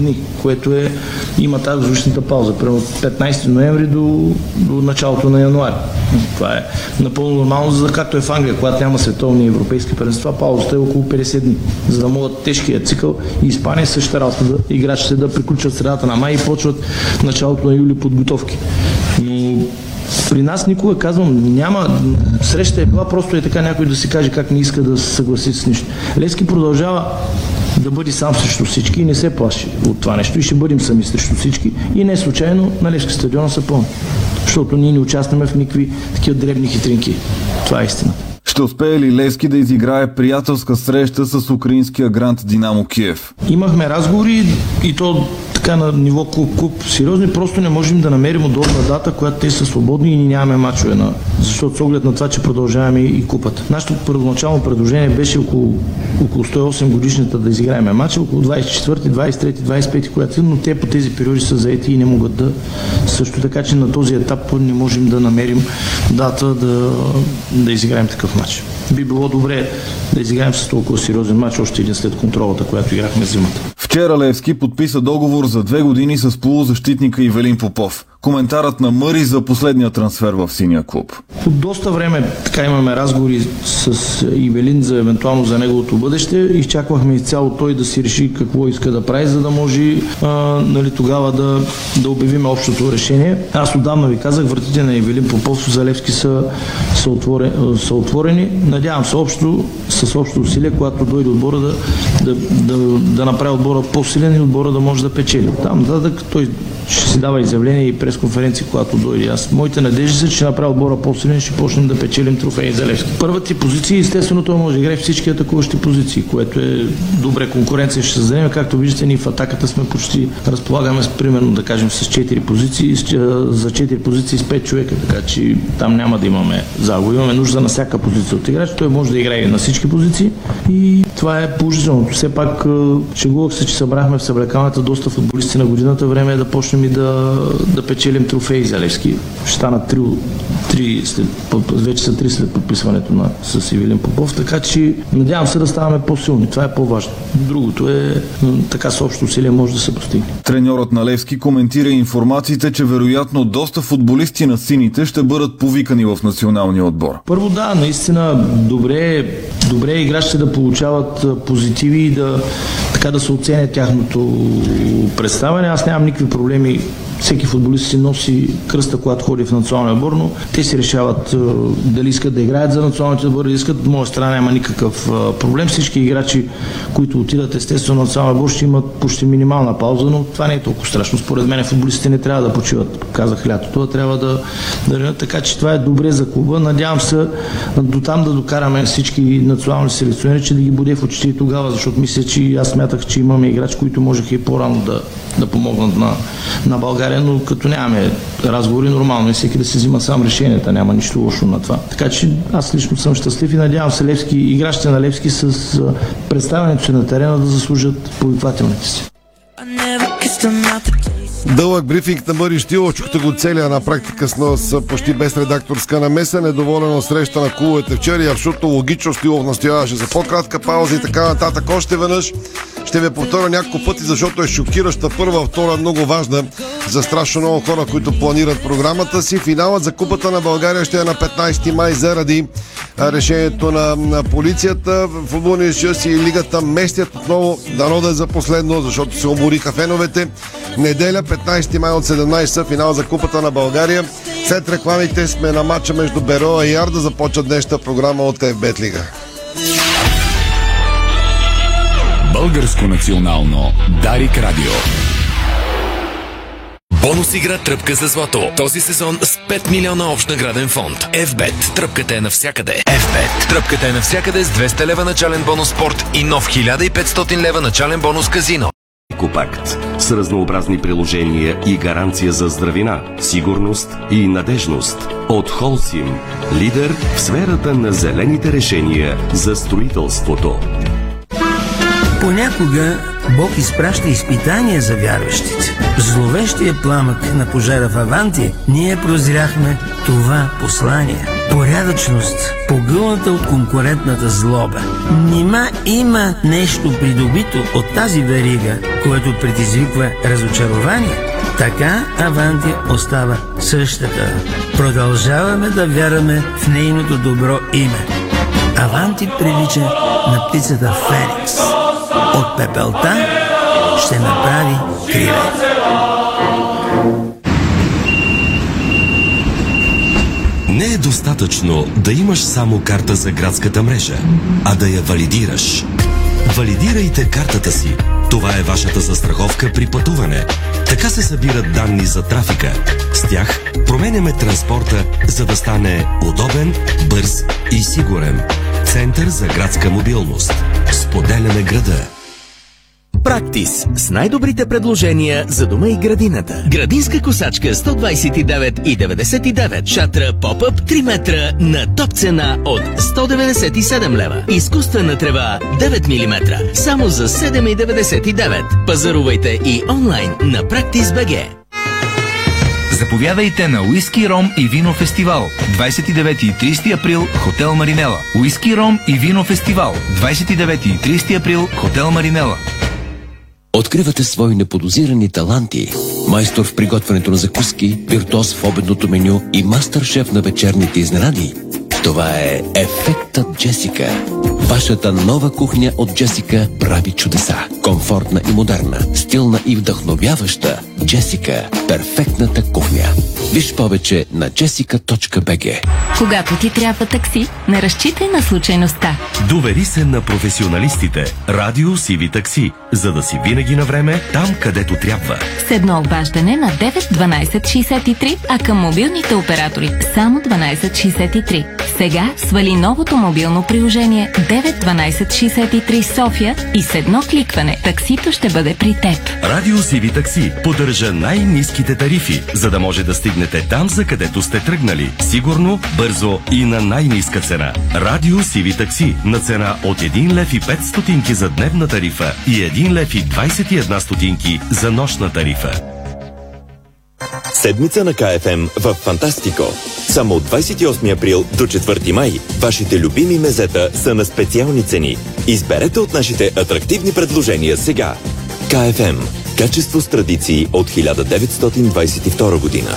дни, което е, има тази въздушната пауза, примерно от петнадесети ноември до, до началото на януари. Това е напълно нормално, за да, както е в Англия, когато няма световни европейски първенства, паузата е около петдесет дни, за да могат тежкият цикъл и Испания същата работа, да, играчите да приключат средата на май и почват началото на юли подготовки. Но при нас никога, казвам, няма среща е била, просто е така някой да си каже как не иска да се съгласи с нищо. Левски продължава да бъде сам срещу всички и не се плаши от това нещо и ще бъдем сами срещу всички и не случайно на Левски стадиона са пълни, защото ние не участваме в никакви такива дребни хитринки. Това е истина. Ще успее ли Левски да изиграе приятелска среща с украинския гранд Динамо Киев? Имахме разговори и то така на ниво клуб-клуб. Сериозно, просто не можем да намерим удобна дата, която те са свободни и нямаме мачове на... Защото с оглед на това, че продължаваме и купата. Нашето първоначално предложение беше около, около сто и осем годишната да изиграем мача, около двадесет и четвърти, двадесет и трети, двадесет и пети, която, но те по тези периоди са заети и не могат да... Също така, че на този етап не можем да намерим дата да, да изиграем такъв мач. Би било добре да изиграем с толкова сериозен мач, още един след контролата, която играхме зимата. Вчера Левски подписа договор за две години с полузащитника Ивелин Попов. Коментарът на Мъри за последния трансфер в синия клуб. От доста време така имаме разговори с Ивелин за евентуално за неговото бъдеще. Изчаквахме изцяло той да си реши какво иска да прави, за да може а, нали, тогава да, да обявим общото решение. Аз отдавна ви казах, вратите на Ивелин Попов за Левски са, са, отворени, са отворени. Надявам се общо, с общо усилие, когато дойде отбора да, да, да, да направи отбора по-силен и отбора да може да печели. Там нататък той ще си дава изявление и пресконференции, когато дойде. Аз моите надежди са, че направя отбора по-силен и ще почнем да печелим трофеи за Левски. Първата позиция, естествено, той може да играе всички атакуващи позиции, което е добре. Конкуренция ще създадем. Както виждате, ние в атаката сме почти разполагаме с, примерно, да кажем, с четири позиции, за четири позиции с пет човека, така че там няма да имаме загуби. Имаме нужда на всяка позиция от играч. Той може да играе на всички позиции и това е положителното. Все пак шегувах се, че събрахме в съблекалната доста футболисти на годината, време е да почнем и да, да печелим трофеи за Левски. Ще станат три, три след, вече са три след подписването на с Ивелин Попов, така че надявам се да ставаме по-силни. Това е по-важно. Другото е така с общо усилие може да се постигне. Треньорът на Левски коментира информациите, че вероятно доста футболисти на сините ще бъдат повикани в националния отбор. Първо да, наистина добре, добре играчите да получават позитиви и да, така да се оценя тяхното представяне. Аз нямам никакви проблеми. Всеки футболист си носи кръста, когато ходи в националния отбор, но те си решават е, дали искат да играят за националните отбори, дали искат. От моя страна няма никакъв е, проблем. Всички играчи, които отидат естествено на националния отбор, ще имат почти минимална пауза, но това не е толкова страшно. Според мен футболистите не трябва да почиват, казах лятото, а трябва да дървят. Така че това е добре за клуба. Надявам се до там да докараме всички национални селекционери, че да ги бъде в очите и тогава, защото мисля, че аз смятах, че имаме играчи, които можеха и по-рано да, да помогнат на, на България. Но като нямаме разговори, нормално е всеки да си взима сам решенията, няма нищо лошо на това. Така че аз лично съм щастлив и надявам се Левски, играчите на Левски с представянето си на терена да заслужат повиквателните си. Дълъг брифинг на Мъри Стоилов, като го целя на практика с почти без редакторска намеса, недоволен от среща на клубовете вчера и абсолютно логично Стоилов настояваше за по-кратка пауза и така нататък. Още веднъж Ще ви повторя няколко пъти, защото е шокираща първа, втора, много важна за страшно много хора, които планират програмата си. Финалът за Купата на България ще е на петнайсети май заради решението на, на полицията. Футболния съюз и лигата местят отново народа за последно, защото се обориха феновете. Неделя, петнайсети май от седемнайсет, финал за Купата на България. След рекламите сме на матча между Бероя и Ярда. Започва днешната програма от еф бет Лига. Българско национално Дарик Радио. Бонус игра тръпка за злато. Този сезон с пет милиона общ награден фонд. F-Bet. Тръпката е навсякъде. F-Bet. Тръпката е навсякъде с двеста лева начален бонус спорт и нов хиляда и петстотин лева начален бонус казино. Екопакт. С разнообразни приложения и гаранция за здравина, сигурност и надежност. От Холсим. Лидер в сферата на зелените решения за строителството. Понякога Бог изпраща изпитания за вярващите. В зловещия пламък на пожара в Аванти ние прозряхме това послание. Порядъчност, погълната от конкурентната злоба. Нима има нещо придобито от тази верига, което предизвиква разочарование? Така Аванти остава същата. Продължаваме да вярваме в нейното добро име. Аванти прилича на птицата Феникс. От пепелта ще направи криле. Не е достатъчно да имаш само карта за градската мрежа, а да я валидираш. Валидирайте картата си. Това е вашата застраховка при пътуване. Така се събират данни за трафика. С тях променяме транспорта, за да стане удобен, бърз и сигурен. Център за градска мобилност. Споделяме града. Практис с най-добрите предложения за дома и градината. Градинска косачка сто двайсет и девет и деветдесет и девет. Шатра поп-ъп три метра на топ цена от сто деветдесет и седем лева. Изкуствена трева девет милиметра само за седем деветдесет и девет. Пазарувайте и онлайн на Практис точка би джи. Заповядайте на Уиски, ром и вино фестивал двайсет и девети и трийсети април, хотел Маринела. Уиски, ром и вино фестивал двайсет и девети и трийсети април, хотел Маринела. Откривате свои неподозирани таланти. Майстор в приготвянето на закуски, виртуоз в обедното меню и мастер-шеф на вечерните изненади. Това е Ефектът Джесика. Вашата нова кухня от Джесика прави чудеса. Комфортна и модерна, стилна и вдъхновяваща. Джесика – перфектната кухня. Виж повече на джесика точка би джи. Когато ти трябва такси, не разчитай на случайността. Довери се на професионалистите. Радио Сиви такси, за да си винаги на време там, където трябва. С едно обаждане на девет дванайсет шейсет и три, а към мобилните оператори само дванайсет шейсет и три. Сега свали новото мобилно приложение девет дванайсет шейсет и три София и с едно кликване таксито ще бъде при теб. Радио Сиви такси поддържа най-ниските тарифи, за да може да стигнете там, за където сте тръгнали. Сигурно, бързо и на най-ниска цена. Радио Сиви такси на цена от един лев и пет стотинки за дневна тарифа и един лев и двайсет и една стотинки за нощна тарифа. Седмица на КФМ в Фантастико. Само от двайсет и осми април до четвърти май вашите любими мезета са на специални цени. Изберете от нашите атрактивни предложения сега. КФМ. Качество с традиции от хиляда деветстотин двайсет и втора година.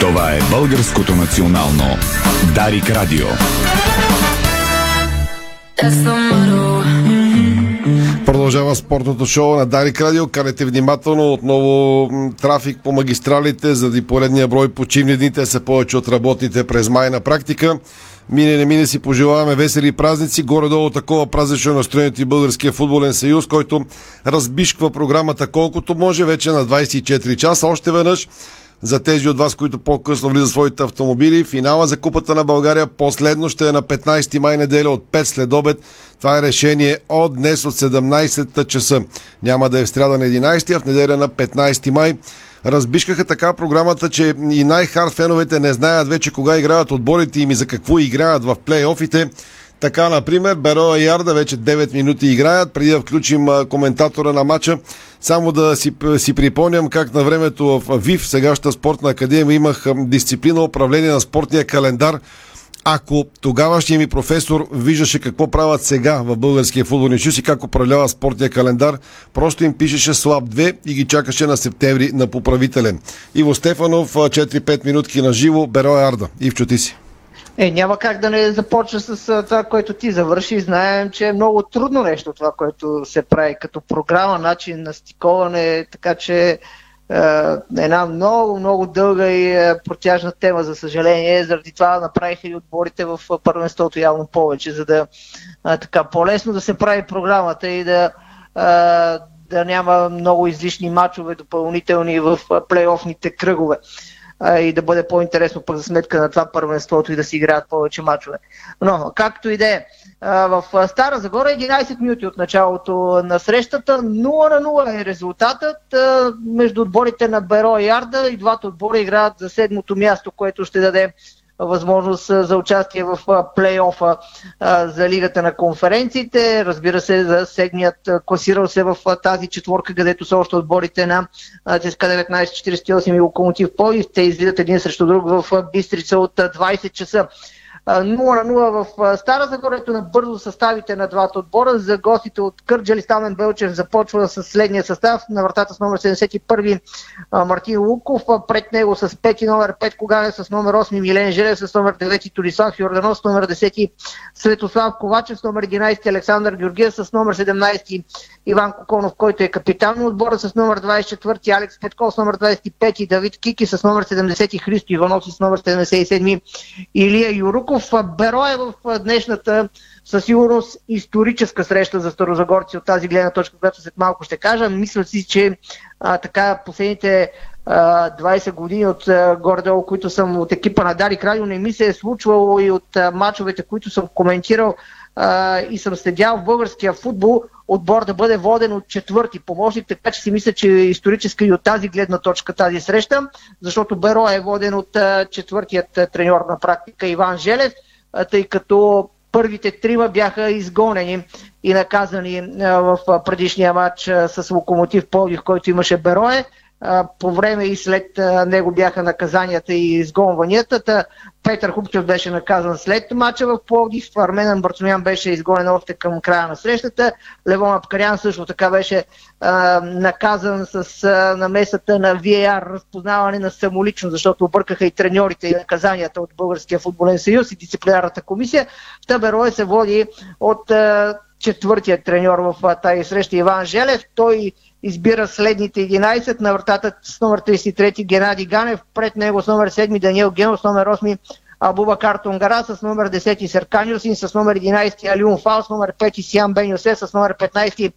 Това е българското национално Дарик Радио. Продължава спортното шоу на Дарик Радио. Канете внимателно, отново трафик по магистралите, заради поредния брой почивни дни, те са повече от работните през май на практика. Мине не мине си пожелаваме весели празници. Горе-долу такова празнично настроението и Българския футболен съюз, който разбишква програмата колкото може вече на двайсет и четири часа. Още веднъж За тези от вас, които по-късно влизат своите автомобили, финала за Купата на България последно ще е на петнайсети май, неделя от пет след обед. Това е решение от днес от седемнайсет часа. Няма да е в сряда на единайсети, а в неделя на петнайсети май. Разбишкаха така програмата, че и най-хард феновете не знаят вече кога играят отборите им и за какво играят в плей-офите. Така, например, Бероя и Арда вече девет минути играят. Преди да включим коментатора на матча, само да си, си припомням как на времето в ВИФ, сегашната спортна академия, имах дисциплина управление на спортния календар. Ако тогавашният ми професор виждаше какво правят сега в Българския футболен съюз и как управлява спортния календар, просто им пишеше слаб две и ги чакаше на септември на поправителен. Иво Степанов, четири-пет минутки на живо, Бероя Арда. Ивчо, ти си. Е, няма как да не започна с това, което ти завърши. Знаем, че е много трудно нещо това, което се прави като програма, начин на стиковане, така че е, една много, много дълга и протяжна тема, за съжаление. Заради това направиха и отборите в първенството явно повече, за да е, така по-лесно да се прави програмата и да, е, да няма много излишни мачове допълнителни в плейофните кръгове. И да бъде по-интересно пък за сметка на това първенството и да си играят повече мачове. Но, както и да е, в Стара Загора единайсет минути от началото на срещата, нула на нула е резултатът между отборите на Бероя и Арда, и двата отбора играят за седмото място, което ще даде възможност за участие в плей-офа за Лигата на конференциите. Разбира се, за седмият класирал се в тази четворка, където са още отборите на ЦСКА деветнайсет четирийсет и осем и Локомотив Пловдив. Те излизат един срещу друг в Бистрица от двайсет часа. нула на нула в Стара Загора, на бързо съставите на двата отбора. За гостите от Кърджали Стамен Белчев започва с следния състав. На вратата с номер седемдесет и първи Мартин Луков, пред него с пети номер пет Коганев, с номер осми Милен Желев, с номер девети Турислав Йорданов, с номер десети Светослав Ковачев, с номер единайсети Александър Георгиев, с номер седемнайсети Иван Коконов, който е капитан на отбора, с номер двайсет и четвърти Алекс Петков, с номер двайсет и пети Давид Кики, с номер седемдесети Христо Иванов, с номер седемдесет и седми Илия Юруков. Бероя в днешната със сигурност историческа среща за старозагорци от тази гледна точка, която след малко ще кажа. Мисля си, че а, така последните а, двайсет години от а, горе-долу, които съм от екипа на Дарик Радио, не ми се е случвало и от а, мачовете, които съм коментирал а, и съм следял в българския футбол, отбор да бъде воден от четвърти помощник, така че си мисля, че е историческа и от тази гледна точка тази среща, защото Бероя е воден от четвъртият треньор на практика Иван Желев, тъй като първите трима бяха изгонени и наказани в предишния матч с Локомотив Пловдив, който имаше Бероя. По време и след него бяха наказанията и изгонванията. Петър Хупчев беше наказан след мача в Пловдив, Арменен Барцумян беше изгонен още към края на срещата, Левон Апкарян също така беше а, наказан с а, намесата на ви ей ар, разпознаване на самолично, защото объркаха и треньорите и наказанията от Българския футболен съюз и дисциплинарната комисия. Бероя се води от а, четвъртия треньор в тази среща Иван Желев. Той избира следните единайсет на вратата с номер трийсет и трети Геннади Ганев, пред него с номер седми Даниел Генов, с номер осми Абубакар Тунгара, с номер десети Серкан Юсин, с номер единайсети Алиун Фал, с номер пети Сиян Бен Йосе, с номер петнайсети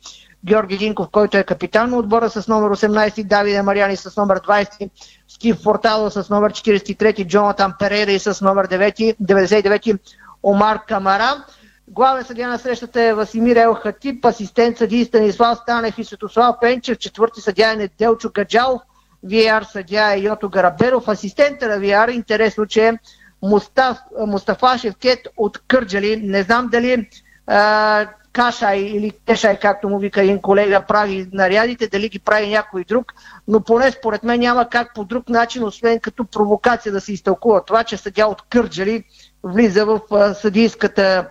Георги Динков, който е капитан на отбора, с номер осемнайсети Давиде Мариани, с номер двайсети Стив Фортало, с номер четирийсет и трети Джонатан Перейра и с номер девети, деветдесет и девети Омар Камара. Главен съдия на срещата е Васимир Ел Хатип, асистент съдии Станислав Станев и Светослав Пенчев, четвърти съдия е Неделчо Гаджалов, ви ар съдия е Йото Гараберов, асистента на ви ар, интересно, че е Мустаф, Мустафа Шевкет от Кърджали. Не знам дали а, Кашай или Кешай, както му вика един колега, прави нарядите, дали ги прави някой друг, но поне според мен няма как по друг начин, освен като провокация да се изтълкува това, че съдия от Кърджали влиза в а, съдийската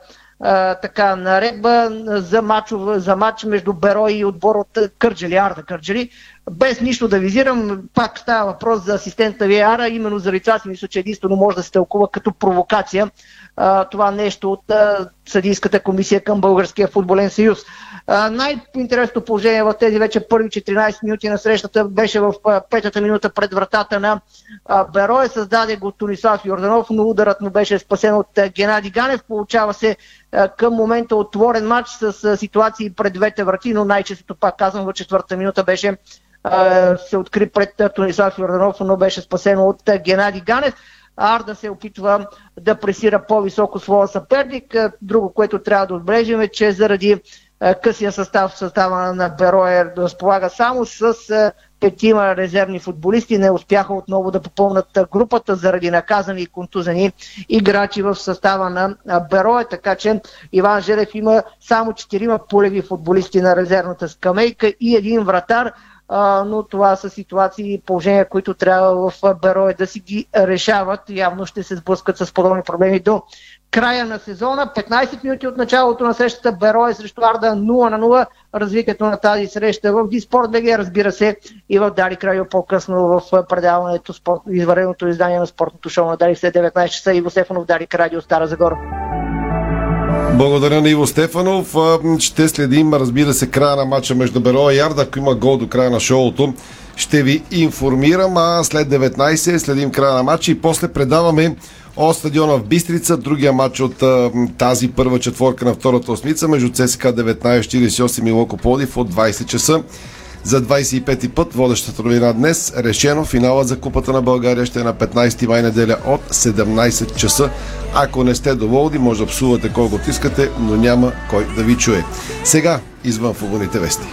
Uh, така наредба за матч, за матч между Бероя и отбор от Кърджали, Арда Кърджали. Без нищо да визирам, пак става въпрос за асистента ви ар, именно заради това си мисля, че единствено може да се тълкува като провокация uh, това нещо от uh, съдийската комисия към Българския футболен съюз. Най-интересното положение в тези вече първи четиринайсет минути на срещата беше в петата минута пред вратата на Берое. Създаде го Турислав Йорданов, но ударът му беше спасен от Геннади Ганев. Получава се към момента отворен матч с ситуации пред двете врати, но най-честото, пак казвам, в четвърта минута беше се откри пред Турислав Йорданов, но беше спасен от Геннади Ганев. Арда се опитва да пресира по-високо своя съперник. Друго, което трябва да отбележим, е, че заради късия състав, състава на Берое разполага само с петима резервни футболисти. Не успяха отново да попълнат групата заради наказани и контузени играчи в състава на Берое. Така че Иван Желев има само четирима полеви футболисти на резервната скамейка и един вратар. Но това са ситуации и положения, които трябва в Берое да си ги решават. Явно ще се сблъскат с подобни проблеми до края на сезона. петнайсет минути от началото на срещата Берое срещу Арда нула на нула. Развитието на тази среща в D-Sport би джи, разбира се, и в Дали Крайо по-късно в предаването извънредното издание на спортното шоу на Дали след деветнайсет часа. Иво Стефанов, Дали Крайо, Стара Загора. Благодаря на Иво Стефанов. Ще следим, разбира се, края на матча между Берое и Арда. Ако има гол до края на шоуто, ще ви информирам. А след деветнайсет следим края на матча и после предаваме от стадиона в Бистрица другия матч от тази първа четворка на втората осмица между ЦСКА деветнайсет четирийсет и осем и Локо Пловдив от двайсет часа. За двайсет и пети път водещата новина днес. Решено, финалът за Купата на България ще е на петнайсети май, неделя от седемнайсет часа. Ако не сте доволни, може да псувате колкото искате, но няма кой да ви чуе. Сега извън футболните вести.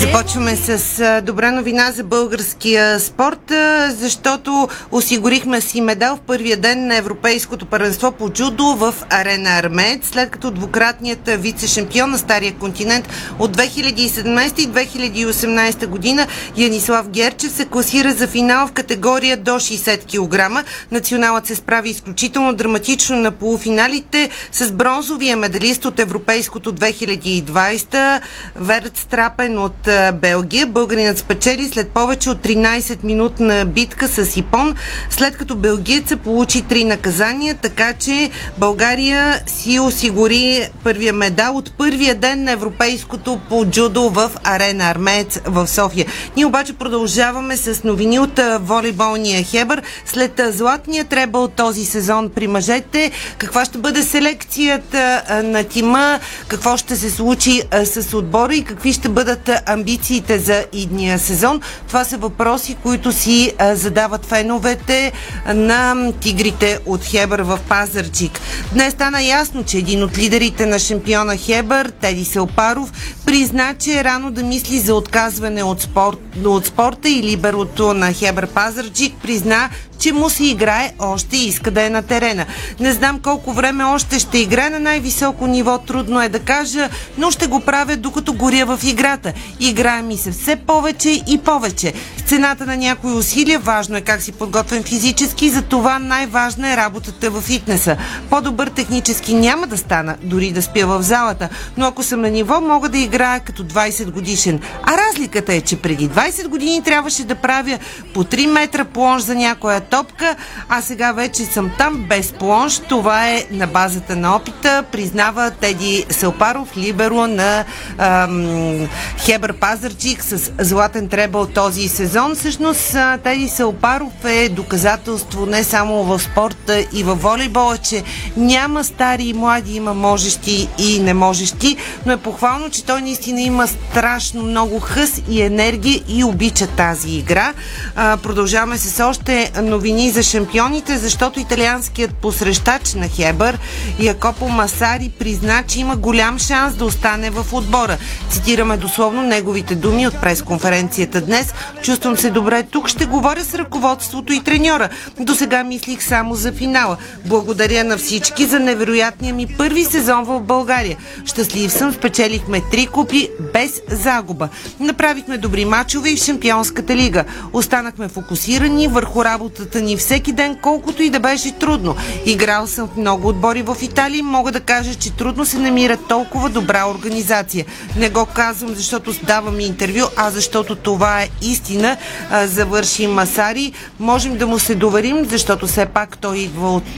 Започваме с добра новина за българския спорт, защото осигурихме си медал в първия ден на Европейското първенство по джудо в Арена Армеец, след като двукратният вице-шампион на Стария континент от две хиляди и седемнайсета и две хиляди и осемнайсета година Янислав Герчев се класира за финал в категория до шейсет килограма. Националът се справи изключително драматично на полуфиналите с бронзовия медалист от Европейското две хиляди и двайсета Верт Страпен от Белгия. Българинът спечели след повече от тринайсет минутна битка с Япон, след като белгиеца получи три наказания, така че България си осигури първия медал от първия ден на Европейското по джудо в Арена Армеец в София. Ние обаче продължаваме с новини от волейболния Хебър. След златния требъл този сезон при мъжете, каква ще бъде селекцията на тима, какво ще се случи с отбора и какви ще бъдат амбициите за идния сезон. Това са въпроси, които си задават феновете на тигрите от Хебър в Пазарджик. Днес стана ясно, че един от лидерите на шампиона Хебър, Теди Салпаров, призна, че е рано да мисли за отказване от, спорт, от спорта и либерото на Хебър Пазарджик призна, че му се играе още и иска да е на терена. Не знам колко време още ще играе на най-високо ниво, трудно е да кажа, но ще го правя докато горя в играта. Играе ми се все повече и повече. С цената на някои усилия важно е как си подготвен физически, за това най-важна е работата във фитнеса. По-добър технически няма да стана, дори да спя в залата, но ако съм на ниво, мога да играя като двайсет годишен. А разликата е, че преди двайсет години трябваше да правя по три метра плонж за някоя топка, а сега вече съм там без плонж. Това е на базата на опита, признава Теди Салпаров, либеро на ам, Хебър Пазарджик с златен требъл този сезон. Всъщност Теди Салпаров е доказателство не само в спорта и в волейбола, че няма стари и млади, има можещи и неможещи, но е похвално, че той наистина има страшно много хъс и енергия и обича тази игра. А, продължаваме с още новини за шампионите, защото италианският посрещач на Хебър Якопо Масари призна, че има голям шанс да остане в отбора. Цитираме дословно неговите думи от пресконференцията днес. Чувствам се добре тук, ще говоря с ръководството и треньора. До сега мислих само за финала. Благодаря на всички за невероятния ми първи сезон в България. Щастлив съм, спечелихме три купи без загуба. Направихме добри мачове и в Шампионската лига. Останахме фокусирани върху работа ни всеки ден, колкото и да беше трудно. Играл съм в много отбори в Италия и мога да кажа, че трудно се намира толкова добра организация. Не го казвам, защото давам интервю, а защото това е истина, завърши Масари. Можем да му се доверим, защото все пак той идва от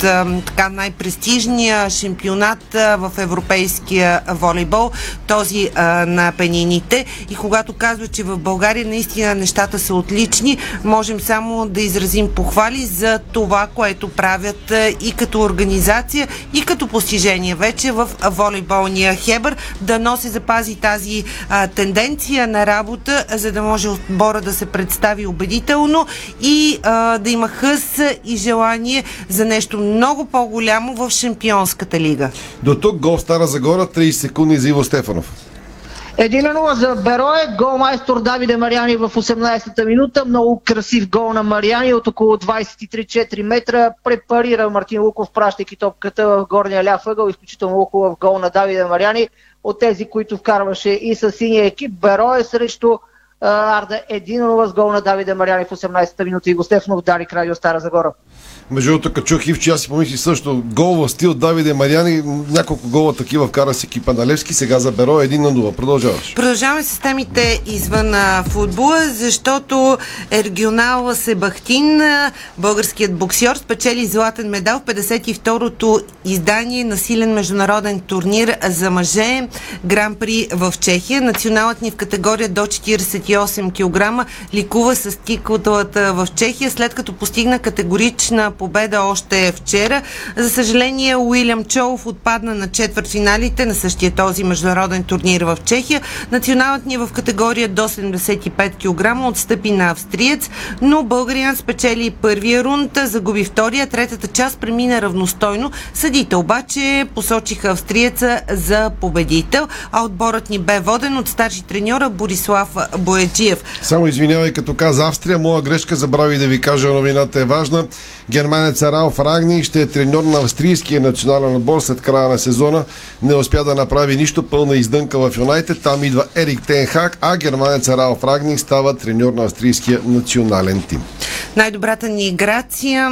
така най-престижния шампионат в европейския волейбол, този на пенините. И когато казва, че в България наистина нещата са отлични, можем само да изразим похвали за това, което правят и като организация, и като постижение вече в волейболния Хебър. Дано се запази тази а, тенденция на работа, за да може отбора да се представи убедително и а, да има хъс и желание за нещо много по-голямо в Шампионската лига. До тук гол Стара Загора, трийсет секунди за Иво Стефанов. едно на нула за Берое, голмайстор Давиде Мариани в осемнайсета минута, много красив гол на Мариани от около двайсет и три до четири метра, препарира Мартин Луков, пращайки топката в горния ляв ъгъл, изключително хубав гол на Давиде Мариани, от тези, които вкарваше и със синия екип. Берое срещу Арда, едно на нула с гол на Давиде Мариани в осемнайсета минута. Иво Стефанов, Дарик Радио, Стара Загора. Между другото, като чух Ивче, аз си помислих също, гол в стил Давиде Мариани, няколко гола такива вкара с екипа на Левски, сега за Беро едно на нула. Продължаваш. Продължаваме с темите извън футбола, защото регионал Себахтин, българският боксьор, спечели златен медал в петдесет и второто издание на силен международен турнир за мъже Гран-при в Чехия. Националът ни в категория до четирийсет и осем килограма ликува с титлата в Чехия, след като постигна категорична победа още вчера. За съжаление, Уилям Чолов отпадна на четвъртфиналите на същия този международен турнир в Чехия. Националът ни в категория до седемдесет и пет килограма отстъпи на австриец, но българинът спечели първия рунд, загуби втория, третата част премина равностойно. Съдите обаче посочиха австриеца за победител, а отборът ни бе воден от старши треньора Борислав Бояджиев. Само извинявай, като каза Австрия, моя грешка, забрави да ви кажа, новината е важна. Германецът Ралф Рагник ще е треньор на австрийския национален отбор след края на сезона. Не успя да направи нищо, пълна издънка в Юнайтед. Там идва Ерик Тен Хаг, а германецът Ралф Рагник става треньор на австрийския национален тим. Най-добрата ни грация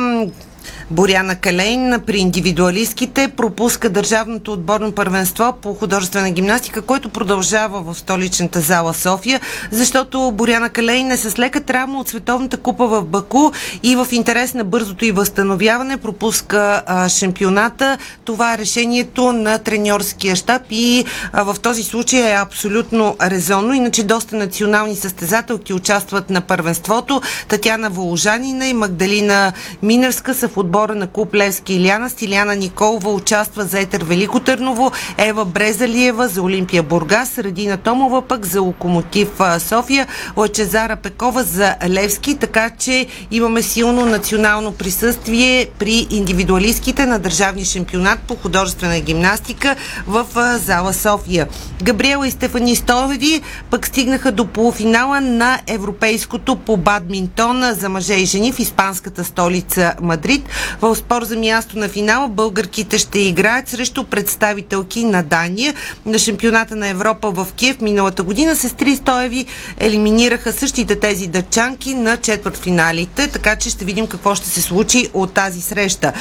Боряна Калейн при индивидуалистките пропуска държавното отборно първенство по художествена гимнастика, което продължава в столичната зала София, защото Боряна Калейн е с лека травма от световната купа в Баку и в интерес на бързото и възстановяване пропуска а, шампионата. Това е решението на треньорския щаб и а, в този случай е абсолютно резонно. Иначе доста национални състезателки участват на първенството. Татяна Воложанина и Магдалина Минерска са в отбора на клуб Левски Иляна. Стиляна Николова участва за Етер Велико Търново, Ева Брезалиева за Олимпия Бургас, Радина Томова пък за Локомотив София, Лачезара Пекова за Левски, така че имаме силно национално присъствие при индивидуалистките на държавния шампионат по художествена гимнастика в зала София. Габриела и Стефани Стойви пък стигнаха до полуфинала на европейското по бадминтона за мъже и жени в испанската столица Мадрид. В спор за място на финала българките ще играят срещу представителки на Дания. На шампионата на Европа в Киев миналата година сестри Стоеви елиминираха същите тези дъчанки на четвъртфиналите, така че ще видим какво ще се случи от тази среща.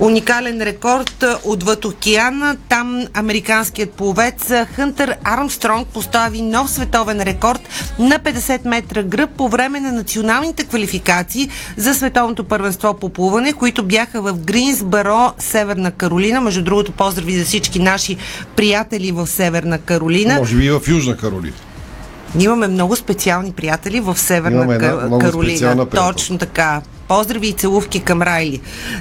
Уникален рекорд отвъд океана. Там американският пловец Хънтър Армстронг постави нов световен рекорд на петдесет метра гръб по време на националните квалификации за световното първенство по плуване, които бяха в Гринсбъро, Северна Каролина. Между другото, поздрави за всички наши приятели в Северна Каролина. Може би и в Южна Каролина. Имаме много специални приятели в Северна Кар... Каролина. Точно така. Поздрави и целувки към Райли.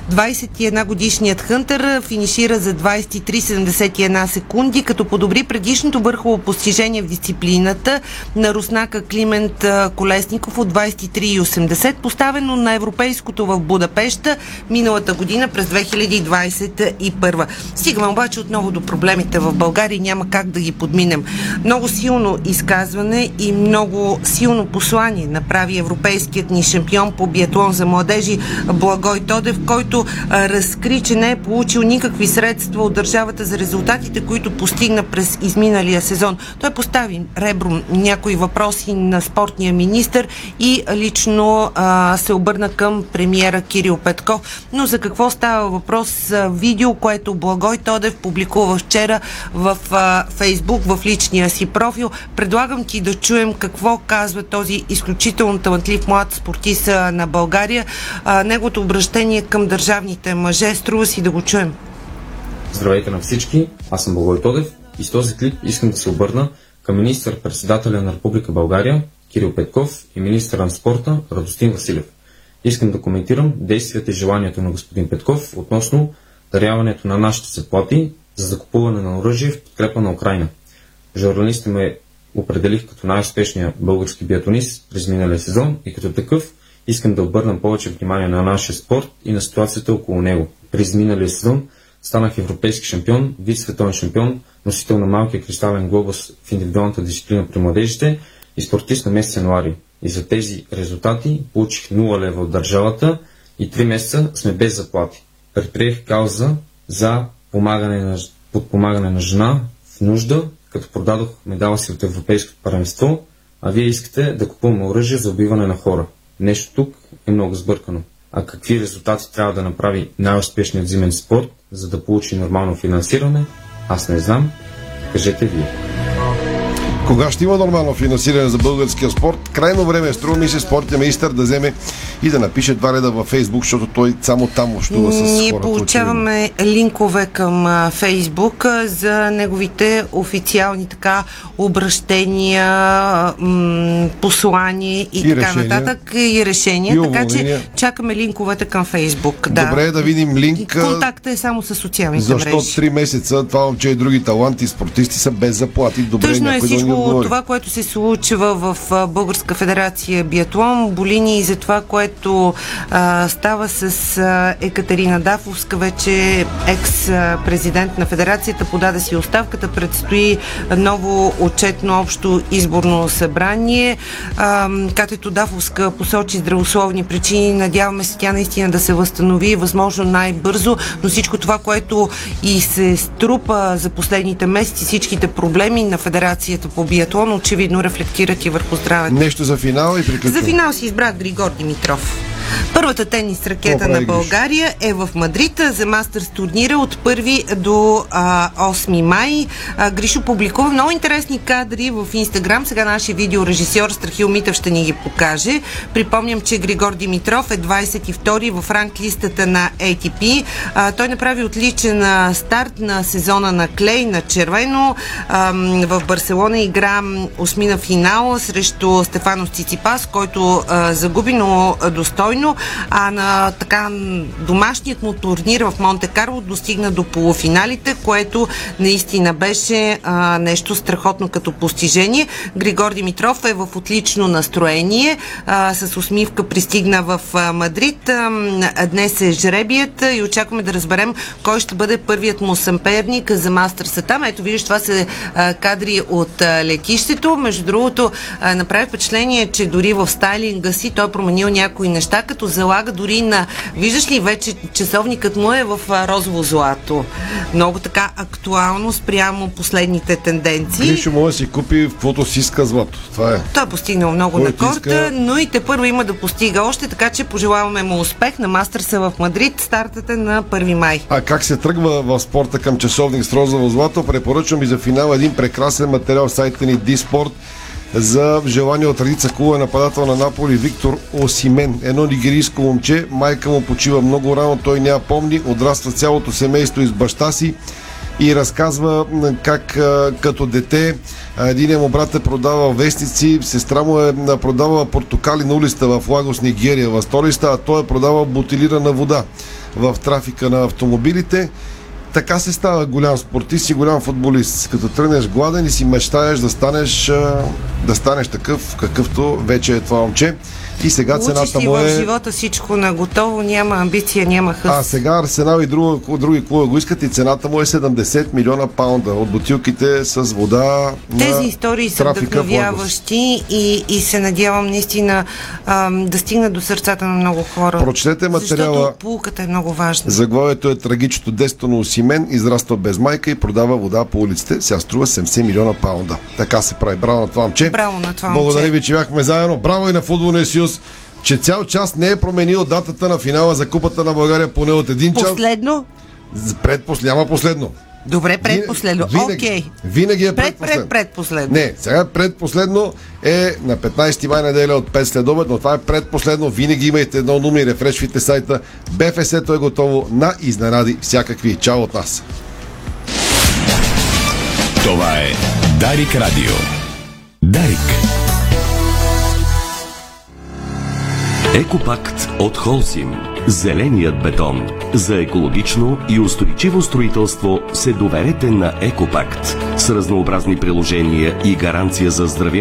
двайсет и едногодишният Хънтър финишира за двайсет и три седемдесет и една секунди, като подобри предишното върхово постижение в дисциплината на руснака Климент Колесников от двайсет и три седемдесет, поставено на европейското в Будапеща миналата година през две хиляди двайсет и първа. Стигаме обаче отново до проблемите в България и няма как да ги подминем. Много силно изказване и много силно послание направи европейският ни шампион по биатлон за младите младежи Благой Тодев, който разкри, че не е получил никакви средства от държавата за резултатите, които постигна през изминалия сезон. Той постави ребром някои въпроси на спортния министър и лично а, се обърна към премиера Кирил Петков. Но за какво става въпрос? Видео, което Благой Тодев публикува вчера в а, Фейсбук, в личния си профил. Предлагам ти да чуем какво казва този изключително талантлив млад спортист на България. А, неговото обращение към държавните мъже, струва си да го чуем. Здравейте на всички, аз съм Благой Тодев и с този клип искам да се обърна към министър-председателя на Република България Кирил Петков и министър на спорта Радостин Василев. Искам да коментирам действията и желанието на господин Петков относно даряването на нашите заплати за закупуване на оръжие в подкрепа на Украйна. Журналистите ме определих като най-успешния български биатлонист през миналия сезон и като такъв искам да обърна повече внимание на нашия спорт и на ситуацията около него. През миналия сезон станах европейски шампион, вице-световен шампион, носител на малкия кристален глобус в индивидуалната дисциплина при младежите и спортист на месец януари. И за тези резултати получих нула лева от държавата и три месеца сме без заплати. Предприех кауза за помагане на, подпомагане на жена в нужда, като продадох медала си от европейското първенство, а вие искате да купуваме оръжие за убиване на хора. Нещо тук е много сбъркано. А какви резултати трябва да направи най-успешният зимен спорт, за да получи нормално финансиране, аз не знам. Кажете вие. Кога ще има нормално финансиране за българския спорт? Крайно време, струва ми се, спортният министър да вземе и да напише два реда във Фейсбук, защото той само там общува с хората. Ние получаваме линкове към Фейсбук за неговите официални така обращения, послания и, и така решения, нататък и решения. И така че чакаме линковете към Фейсбук. Да. Добре, да видим линк. Контактът е само с социалните мрежи. Защо три месеца това момче и други таланти спортисти са без заплати? Добре, тъжно е всичко отговори. Това, което се случва в Българска федерация биатлон, болини и за това, което а, става с а, Екатерина Дафовска, вече екс-президент на федерацията, подаде си оставката, предстои ново отчетно общо изборно събрание. А, Катето Дафовска посочи здравословни причини, надяваме се тя наистина да се възстанови възможно най-бързо, но всичко това, което и се струпа за последните месеци, всичките проблеми на федерацията по биатлон, очевидно рефлектират и върху здравето. Нещо за финал и приключвам. За финал си избрах Григор Димитров. Първата тенис ракета на България е в Мадрид за мастърс турнира от първи до а, осми май. А, Гришо публикува много интересни кадри в Инстаграм. Сега нашия видеорежисьор Страхил Митев ще ни ги покаже. Припомням, че Григор Димитров е двадесет и втори в ранглистата на Ей Ти Пи. А, той направи отличен а, старт на сезона на клей на червено. А, в Барселона игра осмина финал срещу Стефанос Циципас, който а, загуби, но достойно. А на така домашният му турнир в Монте-Карло достигна до полуфиналите, което наистина беше а, нещо страхотно като постижение. Григор Димитров е в отлично настроение. А, с усмивка пристигна в а, Мадрид. А, днес е жребият и очакваме да разберем кой ще бъде първият му съперник за мастърса там. Ето виждаш, това са а, кадри от а, летището. Между другото, а, направи впечатление, че дори в стайлинга си той е променил някои неща, като залага дори на... Виждаш ли, вече часовникът му е в розово-злато. Много така актуално спрямо последните тенденции. Гришо може да си купи в каквото си иска злато. Това е. Той е постигнал много Той на корта, иска... но и те първо има да постига още, така че пожелаваме му успех на мастърса в Мадрид. Стартът е на първи май. А как се тръгва в спорта към часовник с розово-злато? Препоръчвам и за финал един прекрасен материал в сайта ни D-Sport за желание от Радица клуба нападател на Наполи Виктор Осимен. Едно нигерийско момче, майка му почива много рано, той няма помни, отраства цялото семейство из баща си и разказва как като дете единият му брат е продавал вестници, сестра му е продавала портокали на улицата в Лагос, Нигерия, в столицата, а той е продавал бутилирана вода в трафика на автомобилите. Така се става голям спортист и голям футболист. Като тръгнеш гладен и си мечтаеш да станеш, да станеш такъв, какъвто вече е това момче. И сега Получи цената му е... Учи си в живота всичко на готово, няма амбиция, няма хъс. А сега Арсенал и друг, други клуба го искат и цената му е седемдесет милиона паунда от бутилките с вода. Тези истории са вдъхновяващи и, и се надявам наистина ам, да стигнат до сърцата на много хора. Прочетете материала. Защото полуката е много важна. Заглавието е трагичното детство на Осимен, израства без майка и продава вода по улиците. Сега струва седемдесет милиона паунда. Така се прави. Браво на това момче. Браво на това момче. Благодаря ви, че бяхме заедно. Браво и на футболния съюз, че цял час не е променил датата на финала за Купата на България поне от един час. Последно? Предпоследно. Няма последно. Добре, предпоследно. Винаги, okay. винаги е пред, предпоследно. Пред, предпоследно. Не, сега предпоследно е на петнайсети май неделя от пет следобед, но това е предпоследно. Винаги имайте едно думи, рефрешвайте сайта. БФС-то е готово на изненади всякакви. Чао от нас. Това е Дарик Радио. Дарик. Екопакт от Холсим. Зеленият бетон. За екологично и устойчиво строителство се доверете на Екопакт. С разнообразни приложения и гаранция за здраве